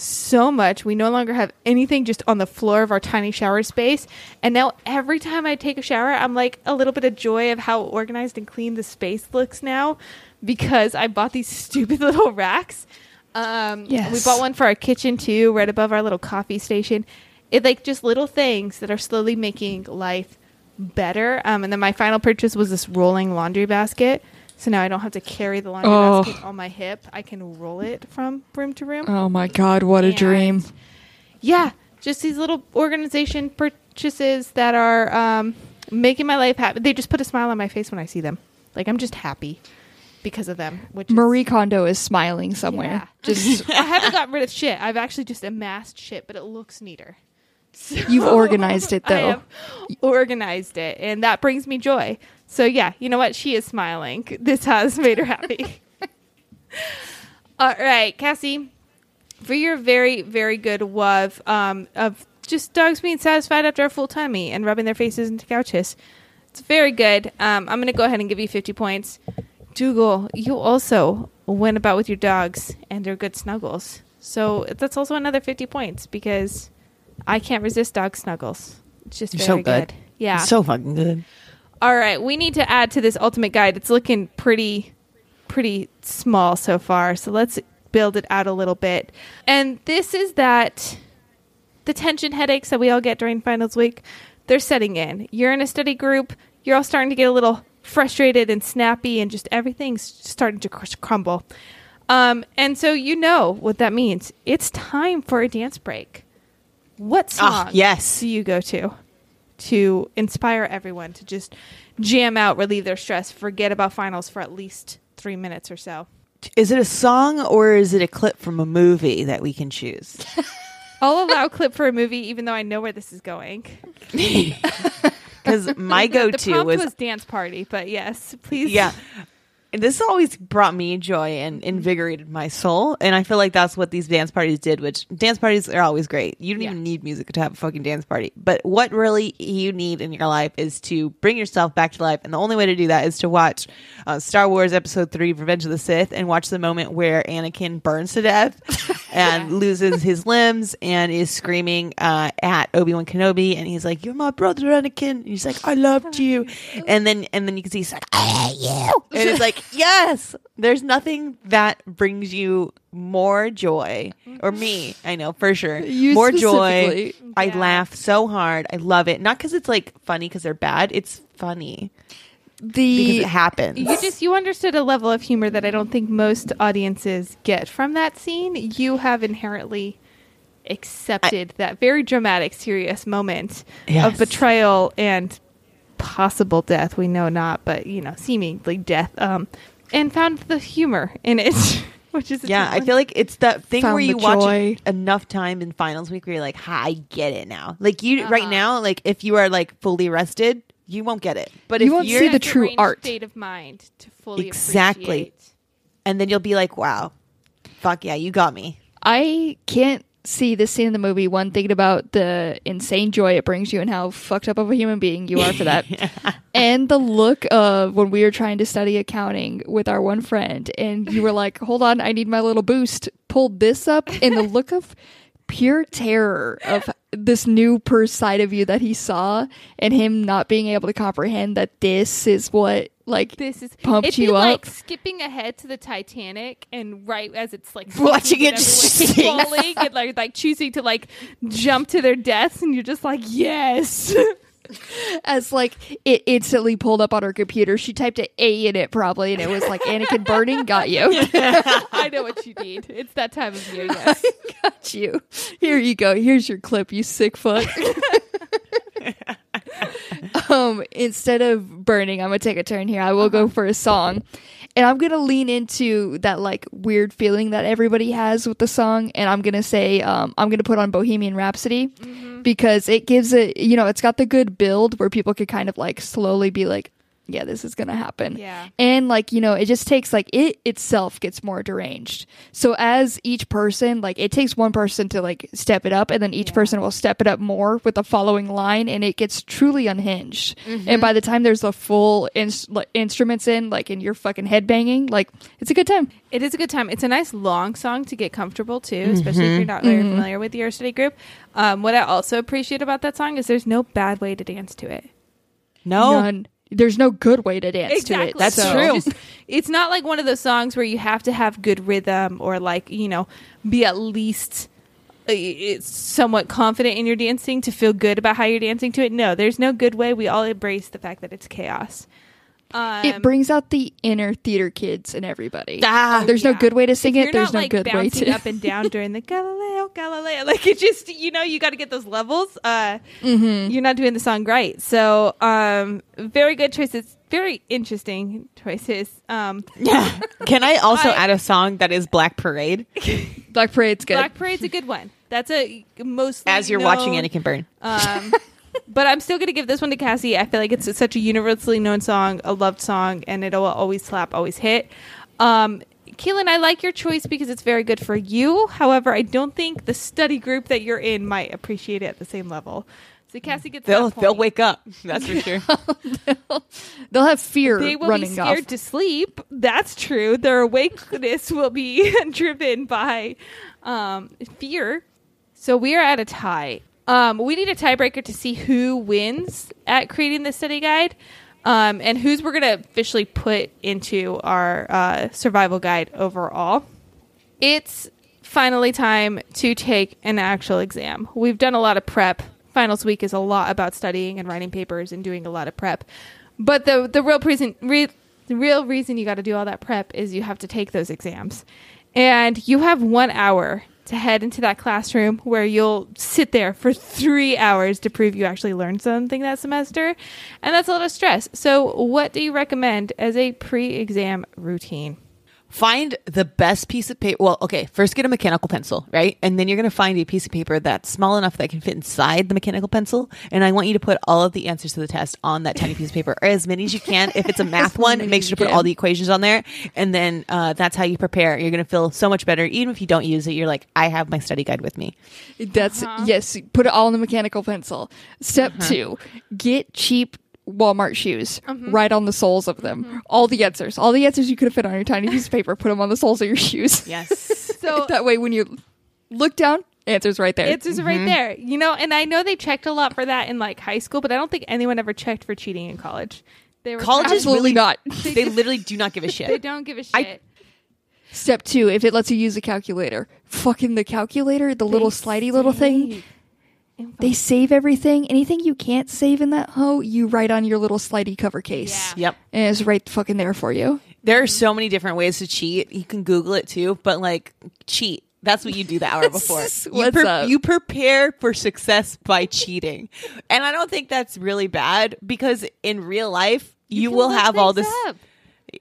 so much. We no longer have anything just on the floor of our tiny shower space. And now every time I take a shower, I'm like a little bit of joy of how organized and clean the space looks now because I bought these stupid little racks. Yes. We bought one for our kitchen too, right above our little coffee station. It like just little things that are slowly making life better. And then my final purchase was this rolling laundry basket. So now I don't have to carry the laundry basket on my hip. I can roll it from room to room. Oh my God, what a dream. Yeah, just these little organization purchases that are making my life happy. They just put a smile on my face when I see them. Like I'm just happy because of them. Which Marie Kondo is smiling somewhere. Yeah. Just I haven't gotten rid of shit. I've actually just amassed shit, but it looks neater. So you've organized it though. I have organized it, and that brings me joy. So yeah, you know what? She is smiling. This has made her happy. All right, Cassie, for your very, very good love of just dogs being satisfied after a full tummy and rubbing their faces into couches. It's very good. I'm going to go ahead and give you 50 points. Dougal, you also went about with your dogs and their good snuggles. So that's also another 50 points because I can't resist dog snuggles. It's just very good. Yeah. It's so fucking good. All right, we need to add to this ultimate guide. It's looking pretty small so far, so let's build it out a little bit. And this is that the tension headaches that we all get during finals week, they're setting in. You're in a study group. You're all starting to get a little frustrated and snappy, and just everything's starting to crumble. And so you know what that means. It's time for a dance break. What song do you go to inspire everyone to just jam out, relieve their stress, forget about finals for at least 3 minutes or so? Is it a song or is it a clip from a movie that we can choose? I'll allow a clip for a movie, even though I know where this is going. Because my go-to was Dance Party, but yes, please. Yeah. This always brought me joy and invigorated my soul. And I feel like that's what these dance parties did, which dance parties are always great. You don't even need music to have a fucking dance party. But what really you need in your life is to bring yourself back to life. And the only way to do that is to watch Star Wars Episode 3 Revenge of the Sith and watch the moment where Anakin burns to death and loses his limbs and is screaming at Obi-Wan Kenobi. And he's like, "You're my brother, Anakin." And he's like, "I loved you." And then you can see he's like, "I hate you." And it's like, yes, there's nothing that brings you more joy, or me, I know for sure, you more joy. Yeah. I laugh so hard. I love it. Not because it's like funny because they're bad. It's funny because it happens. You understood a level of humor that I don't think most audiences get from that scene. You have inherently accepted that very dramatic, serious moment of betrayal and possible death, we know not, but seemingly death, and found the humor in it, which is I feel like it's that thing where you watch it enough time in finals week where you're like, "Ha, I get it now." Like you right now, like if you are like fully rested, you won't get it, but you won't see the true art state of mind to fully appreciate. And then you'll be like, "Wow, fuck yeah, you got me." I can't see this scene in the movie, one, thinking about the insane joy it brings you and how fucked up of a human being you are for that. And the look of when we were trying to study accounting with our one friend and you were like, "Hold on, I need my little boost," pulled this up, and the look of pure terror of this new side of you that he saw and him not being able to comprehend that this is what pumped you up. Like skipping ahead to the Titanic and right as it's like watching it falling and like choosing to like jump to their deaths, and you're just like, yes. As like it instantly pulled up on her computer, she typed an A in it probably, and it was like Anakin burning. Got you. I know what you need. It's that time of year. Yes, I got you. Here you go. Here's your clip. You sick fuck. Instead of burning, I'm gonna take a turn here. I will go for a song, and I'm gonna lean into that like weird feeling that everybody has with the song, and I'm gonna say I'm gonna put on Bohemian Rhapsody because it gives it, it's got the good build where people could kind of like slowly be like, yeah, this is gonna happen. Yeah. And like, you know, it just takes like it itself gets more deranged. So as each person, like it takes one person to like step it up, and then each person will step it up more with the following line, and it gets truly unhinged. Mm-hmm. And by the time there's the full instruments in, like, and you're fucking head banging, like it's a good time. It is a good time. It's a nice long song to get comfortable to, especially if you're not very familiar with the Earth Study Group. What I also appreciate about that song is there's no bad way to dance to it. No. None. There's no good way to dance to it. That's true. It's not like one of those songs where you have to have good rhythm or like, you know, be at least somewhat confident in your dancing to feel good about how you're dancing to it. No, there's no good way. We all embrace the fact that it's chaos. It brings out the inner theater kids in everybody. There's no good way to sing it. There's not, like, no good way to up and down during the Galileo. Like, it just, you know, you got to get those levels. You're not doing the song right. So, very good choices. Very interesting choices. Can I also add a song that is Black Parade? Black Parade's good. Black Parade's a good one. That's a mostly as you're watching Anakin burn. But I'm still going to give this one to Cassie. I feel like it's such a universally known song, a loved song, and it'll always slap, always hit. Keelan, I like your choice because it's very good for you. However, I don't think the study group that you're in might appreciate it at the same level. So Cassie gets that point. They'll wake up. That's for sure. They'll have fear running off. They will be scared to sleep. That's true. Their awakeness will be driven by fear. So we are at a tie. We need a tiebreaker to see who wins at creating the study guide, and whose we're going to officially put into our survival guide overall. It's finally time to take an actual exam. We've done a lot of prep. Finals week is a lot about studying and writing papers and doing a lot of prep. But the real reason you got to do all that prep is you have to take those exams. And you have 1 hour to head into that classroom where you'll sit there for 3 hours to prove you actually learned something that semester. And that's a lot of stress. So what do you recommend as a pre-exam routine? Find the best piece of paper. Well, okay, first get a mechanical pencil, right? And then you're going to find a piece of paper that's small enough that can fit inside the mechanical pencil. And I want you to put all of the answers to the test on that tiny piece of paper, or as many as you can. If it's a math one, make sure to put all the equations on there. And then that's how you prepare. You're going to feel so much better. Even if you don't use it, you're like, I have my study guide with me. That's, yes, put it all in the mechanical pencil. Step two, get cheap Walmart shoes right on the soles of them. All the answers you could have fit on your tiny piece of paper, put them on the soles of your shoes. Yes. So that way when you look down, answers right there. You know, and I know they checked a lot for that in like high school, but I don't think anyone ever checked for cheating in college. Colleges really not. They literally do not give a shit. They don't give a shit. Step two, if it lets you use a calculator, fucking the calculator, the little slidey little thing. They save everything. Anything you can't save in that hoe, you write on your little slidey cover case. Yeah. Yep. And it's right fucking there for you. There are so many different ways to cheat. You can Google it too, but like, cheat. That's what you do the hour before. You prepare for success by cheating. And I don't think that's really bad, because in real life, you will have all this.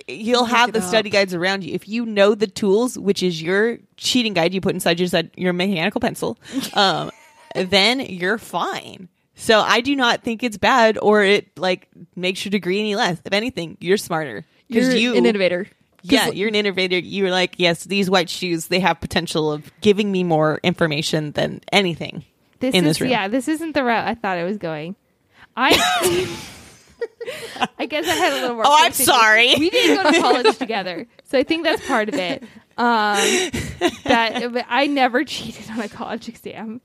You'll have the study guides around you. If you know the tools, which is your cheating guide you put inside your mechanical pencil, then you're fine. So I do not think it's bad, or it like makes your degree any less. If anything, you're smarter. You're an innovator. Yeah, you're an innovator. You're like, yes, these white shoes, they have potential of giving me more information than anything in this room. Yeah, this isn't the route I thought I was going. I guess I had a little work. Oh, I'm sorry. We didn't go to college together, so I think that's part of it. That I never cheated on a college exam.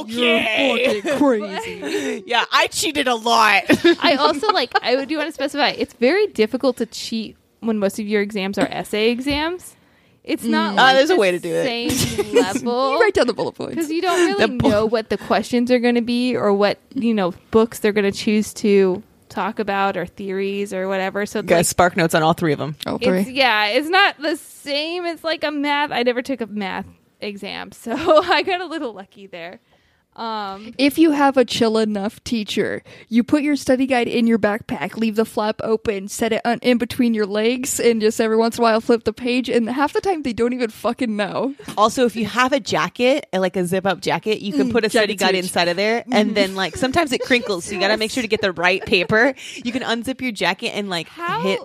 Okay. You're crazy. Yeah, I cheated a lot. I also I do want to specify, it's very difficult to cheat when most of your exams are essay exams. It's not there's a way to do it. Same level. You write down the bullet points because you don't really know what the questions are going to be, or what, you know, books they're going to choose to talk about, or theories or whatever. So guys, spark notes on all three of them. It's not the same. It's like a math. I never took a math exam, so I got a little lucky there. If you have a chill enough teacher, you put your study guide in your backpack, leave the flap open, set it in between your legs, and just every once in a while flip the page, and half the time they don't even fucking know. Also, if you have a jacket, like a zip-up jacket, you can put a study guide inside of there, and then like sometimes it crinkles, so you gotta make sure to get the right paper. You can unzip your jacket and like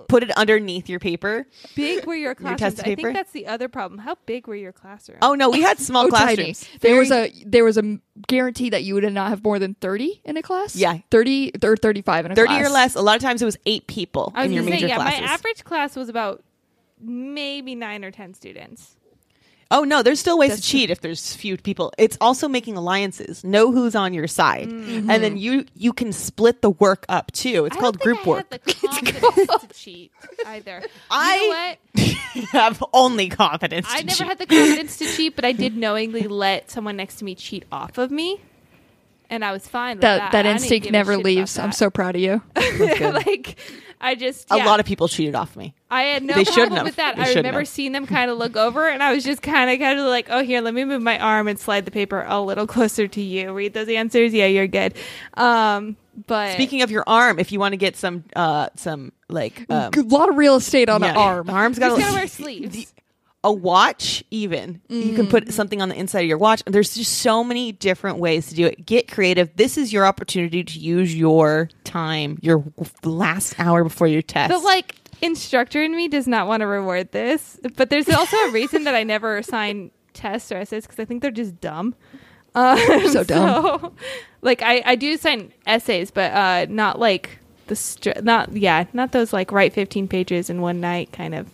put it underneath your paper. Big were your classrooms? Your test paper? I think that's the other problem. How big were your classrooms? Oh no, we had small classrooms. Tiny. There was a guarantee that you would not have more than 30 in a class. Yeah, 30 or 35 in a 30 class. 30 or less. A lot of times it was 8 people in your major classes. My average class was about maybe 9 or 10 students. Oh no, there's still ways to cheat if there's few people. It's also making alliances. Know who's on your side, and then you can split the work up too. It's called group work. I don't think I had the confidence to cheat either. You know what? Have only confidence. I never had the confidence to cheat, but I did knowingly let someone next to me cheat off of me, and I was fine with that. That instinct never leaves. I'm so proud of you. Like. A lot of people cheated off me. I had no problem with that. I remember seeing them kind of look over, and I was just kind of like, oh, here, let me move my arm and slide the paper a little closer to you. Read those answers. Yeah, you're good. But speaking of your arm, if you want to get some a lot of real estate on an arm. Arm's got to wear sleeves. A watch, even. You can put something on the inside of your watch. There's just so many different ways to do it. Get creative. This is your opportunity to use your time, your last hour before your test. But, like, instructor in me does not want to reward this. But there's also a reason that I never assign tests or essays, because I think they're just dumb. So dumb. So, like, I do assign essays, but not, like, not those, like, write 15 pages in one night kind of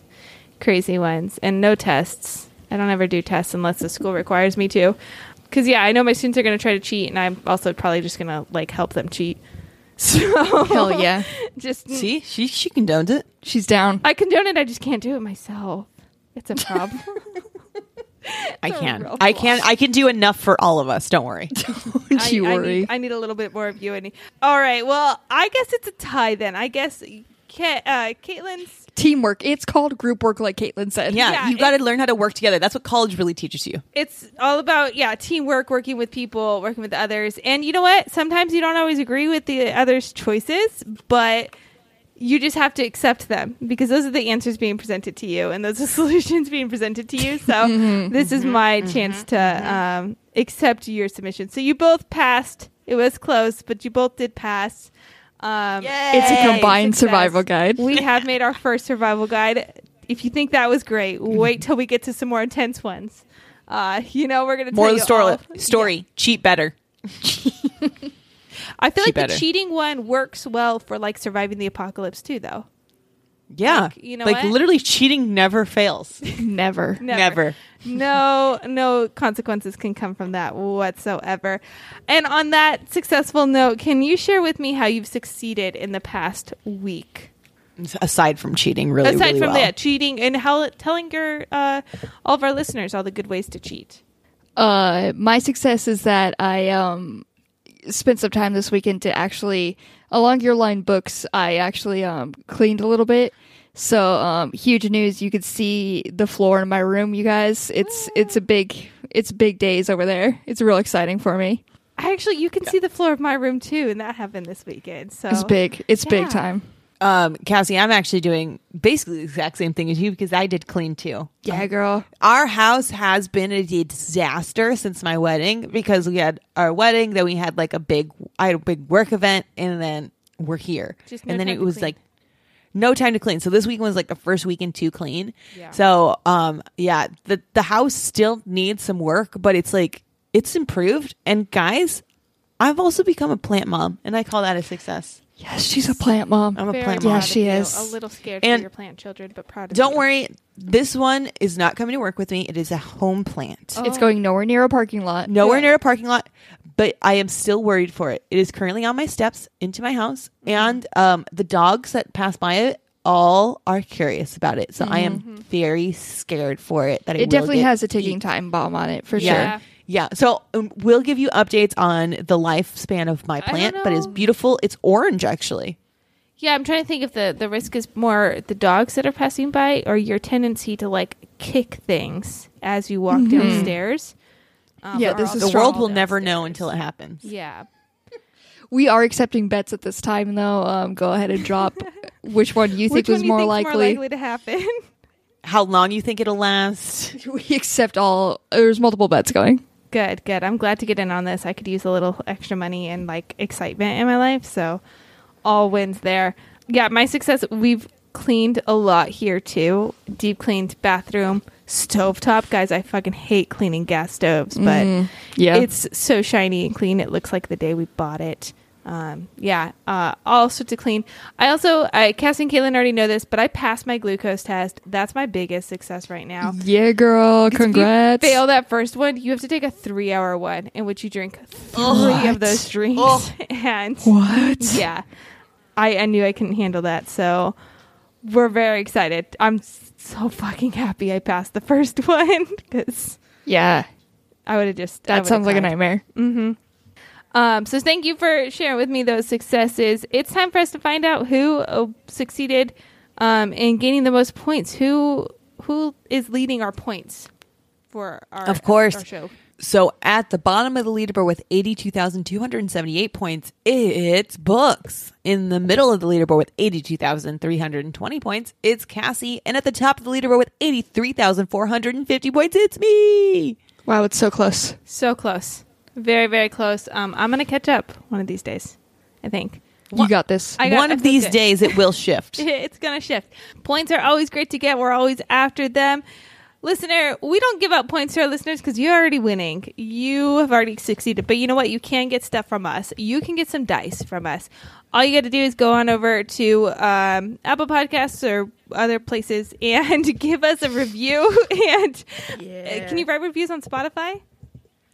crazy ones, and no tests. I don't ever do tests unless the school requires me to, because I know my students are going to try to cheat, and I'm also probably just going to like help them cheat. So hell yeah. Just see, she condones it. She's down. I condone it. I just can't do it myself. It's a problem. I can do enough for all of us. Don't worry. Don't you worry. I need a little bit more of you. All right. Well, I guess it's a tie then. I guess Caitlin's teamwork. It's called group work, like Caitlin said. Yeah you got to learn how to work together. That's what college really teaches you. It's all about teamwork, working with people, working with others. And you know what? Sometimes you don't always agree with the other's choices, but you just have to accept them, because those are the answers being presented to you, and those are solutions being presented to you. So this is my chance to accept your submission. So you both passed. It was close, but you both did pass. It's a combined survival guide. We have made our first survival guide. If you think that was great, wait till we get to some more intense ones. We're going to tell you story. Yeah. Cheat better. I feel like the cheating one works well for like surviving the apocalypse too, though. Yeah. Like, literally cheating never fails. Never. No consequences can come from that whatsoever. And on that successful note, can you share with me how you've succeeded in the past week? Aside from cheating, cheating, and how telling your all of our listeners all the good ways to cheat. My success is that I spent some time this weekend to actually, along your line books, I actually cleaned a little bit. So huge news! You could see the floor in my room, you guys. It's big days over there. It's real exciting for me. Actually, you can see the floor of my room too, and that happened this weekend. So it's big. It's big time. Cassie, I'm actually doing basically the exact same thing as you, because I did clean too. Yeah, girl. Our house has been a disaster since my wedding, because we had our wedding, then I had a big work event, and then we're here. No time to clean. So this weekend was like the first weekend to clean. Yeah. So the house still needs some work, but it's like it's improved. And guys, I've also become a plant mom, and I call that a success. Yes, she's a plant mom. I'm a plant mom. Yeah, she is. A little scared for your plant children, but proud of you. Don't worry. This one is not coming to work with me. It is a home plant. Oh. It's going nowhere near a parking lot. But I am still worried for it. It is currently on my steps into my house, and the dogs that pass by it all are curious about it. So I am very scared for it. That it definitely has a ticking time bomb on it, for sure. Yeah. So we'll give you updates on the lifespan of my plant, but it's beautiful. It's orange, actually. Yeah, I'm trying to think if the risk is more the dogs that are passing by, or your tendency to like kick things as you walk downstairs. Yeah, this is the world will never know until it happens. Yeah. We are accepting bets at this time, though. Go ahead and drop which one you think was more likely. Which one you think's more likely to happen? How long you think it'll last. We accept all. There's multiple bets going. Good, good. I'm glad to get in on this. I could use a little extra money and like excitement in my life. So all wins there. Yeah, my success. We've cleaned a lot here, too. Deep cleaned bathroom. Stovetop, guys, I fucking hate cleaning gas stoves, but yeah, it's so shiny and clean. It looks like the day we bought it. All sorts of clean. I also, Cass and Caitlin already know this, but I passed my glucose test. That's my biggest success right now. Yeah, girl, congrats. If you fail that first one, you have to take a 3-hour one in which you drink three of those drinks. Oh. And what? Yeah, I knew I couldn't handle that, so we're very excited. I'm so fucking happy I passed the first one because I would have just that sounds like a nightmare. Mm-hmm. So thank you for sharing with me those successes. It's time for us to find out who succeeded in gaining the most points. Who is leading our points for our show? So at the bottom of the leaderboard with 82,278 points, it's Books. In the middle of the leaderboard with 82,320 points, it's Cassie. And at the top of the leaderboard with 83,450 points, it's me. Wow, it's so close. So close. Very, very close. I'm going to catch up one of these days, I think. You got this. One of these days, it will shift. It's going to shift. Points are always great to get. We're always after them. Listener, we don't give out points to our listeners because you're already winning. You have already succeeded. But you know what? You can get stuff from us. You can get some dice from us. All you got to do is go on over to Apple Podcasts or other places and give us a review. And can you write reviews on Spotify?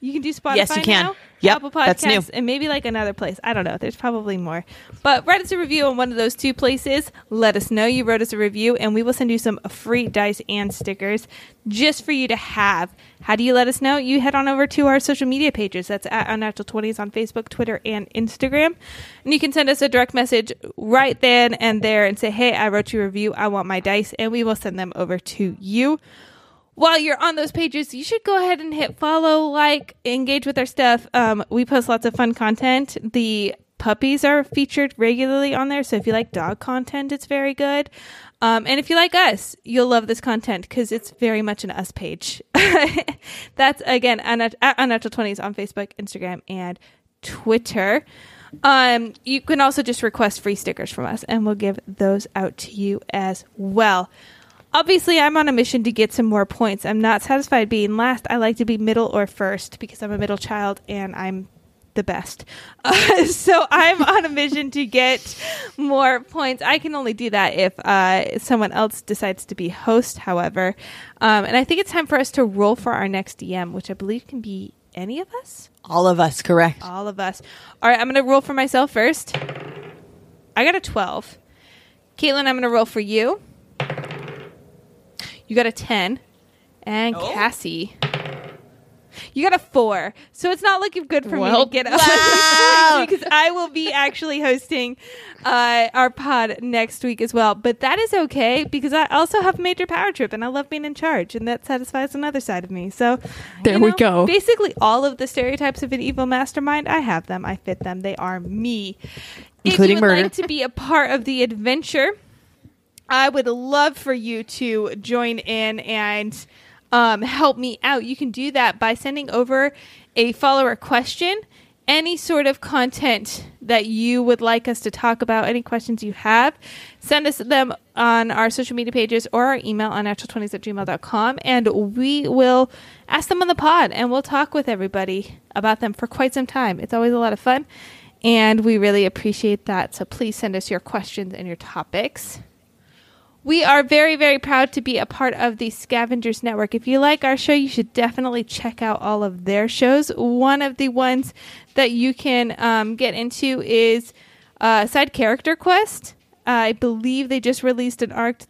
You can do Spotify now? Yes, you can. Yep, Apple Podcasts, that's new. And maybe like another place. I don't know. There's probably more. But write us a review on one of those two places. Let us know you wrote us a review, and we will send you some free dice and stickers just for you to have. How do you let us know? You head on over to our social media pages. That's at Unnatural 20s on Facebook, Twitter, and Instagram. And you can send us a direct message right then and there and say, hey, I wrote you a review. I want my dice. And we will send them over to you. While you're on those pages, you should go ahead and hit follow, like, engage with our stuff. We post lots of fun content. The puppies are featured regularly on there. So if you like dog content, it's very good. And if you like us, you'll love this content because it's very much an us page. That's, again, at Unnatural 20s on Facebook, Instagram, and Twitter. You can also just request free stickers from us, and we'll give those out to you as well. Obviously, I'm on a mission to get some more points. I'm not satisfied being last. I like to be middle or first because I'm a middle child and I'm the best. So I'm on a mission to get more points. I can only do that if someone else decides to be host, however. And I think it's time for us to roll for our next DM, which I believe can be any of us? All of us, correct. All of us. All right, I'm going to roll for myself first. I got a 12. Caitlin, I'm going to roll for you. You got a 10. And Cassie, you got a 4. So it's not looking good for me to get up. Wow. Because I will be actually hosting our pod next week as well. But that is okay because I also have a major power trip and I love being in charge. And that satisfies another side of me. So there we go. Basically all of the stereotypes of an evil mastermind, I have them. I fit them. They are me. Including murder. If you would like to be a part of the adventure, I would love for you to join in and help me out. You can do that by sending over a follower question, any sort of content that you would like us to talk about, any questions you have. Send us them on our social media pages or our email on unnatural20s@gmail.com, and we will ask them on the pod, and we'll talk with everybody about them for quite some time. It's always a lot of fun, and we really appreciate that. So please send us your questions and your topics. We are very, very proud to be a part of the Scavengers Network. If you like our show, you should definitely check out all of their shows. One of the ones that you can get into is Side Character Quest. I believe they just released an arc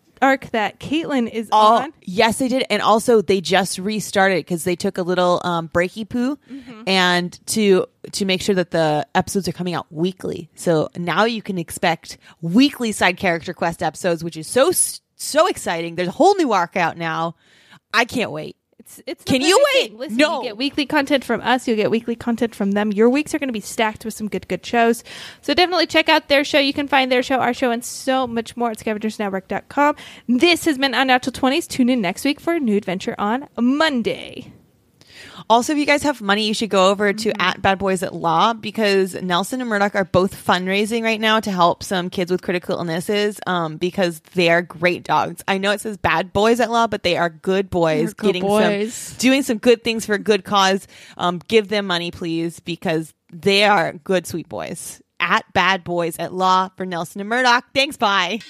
that Caitlin is on. Yes, they did. And also, they just restarted because they took a little breaky poo and to make sure that the episodes are coming out weekly. So now you can expect weekly Side Character Quest episodes, which is so exciting. There's a whole new arc out now. I can't wait. It's Can you wait? Listen, no. You get weekly content from us. You'll get weekly content from them. Your weeks are going to be stacked with some good shows. So definitely check out their show. You can find their show, our show, and so much more at scavengersnetwork.com. This has been Unnatural 20s. Tune in next week for a new adventure on Monday. Also, if you guys have money, you should go over to at Bad Boys at Law, because Nelson and Murdoch are both fundraising right now to help some kids with critical illnesses, because they are great dogs. I know it says Bad Boys at Law, but they are good boys, doing some good things for a good cause. Give them money, please, because they are good, sweet boys. At Bad Boys at Law for Nelson and Murdoch. Thanks. Bye.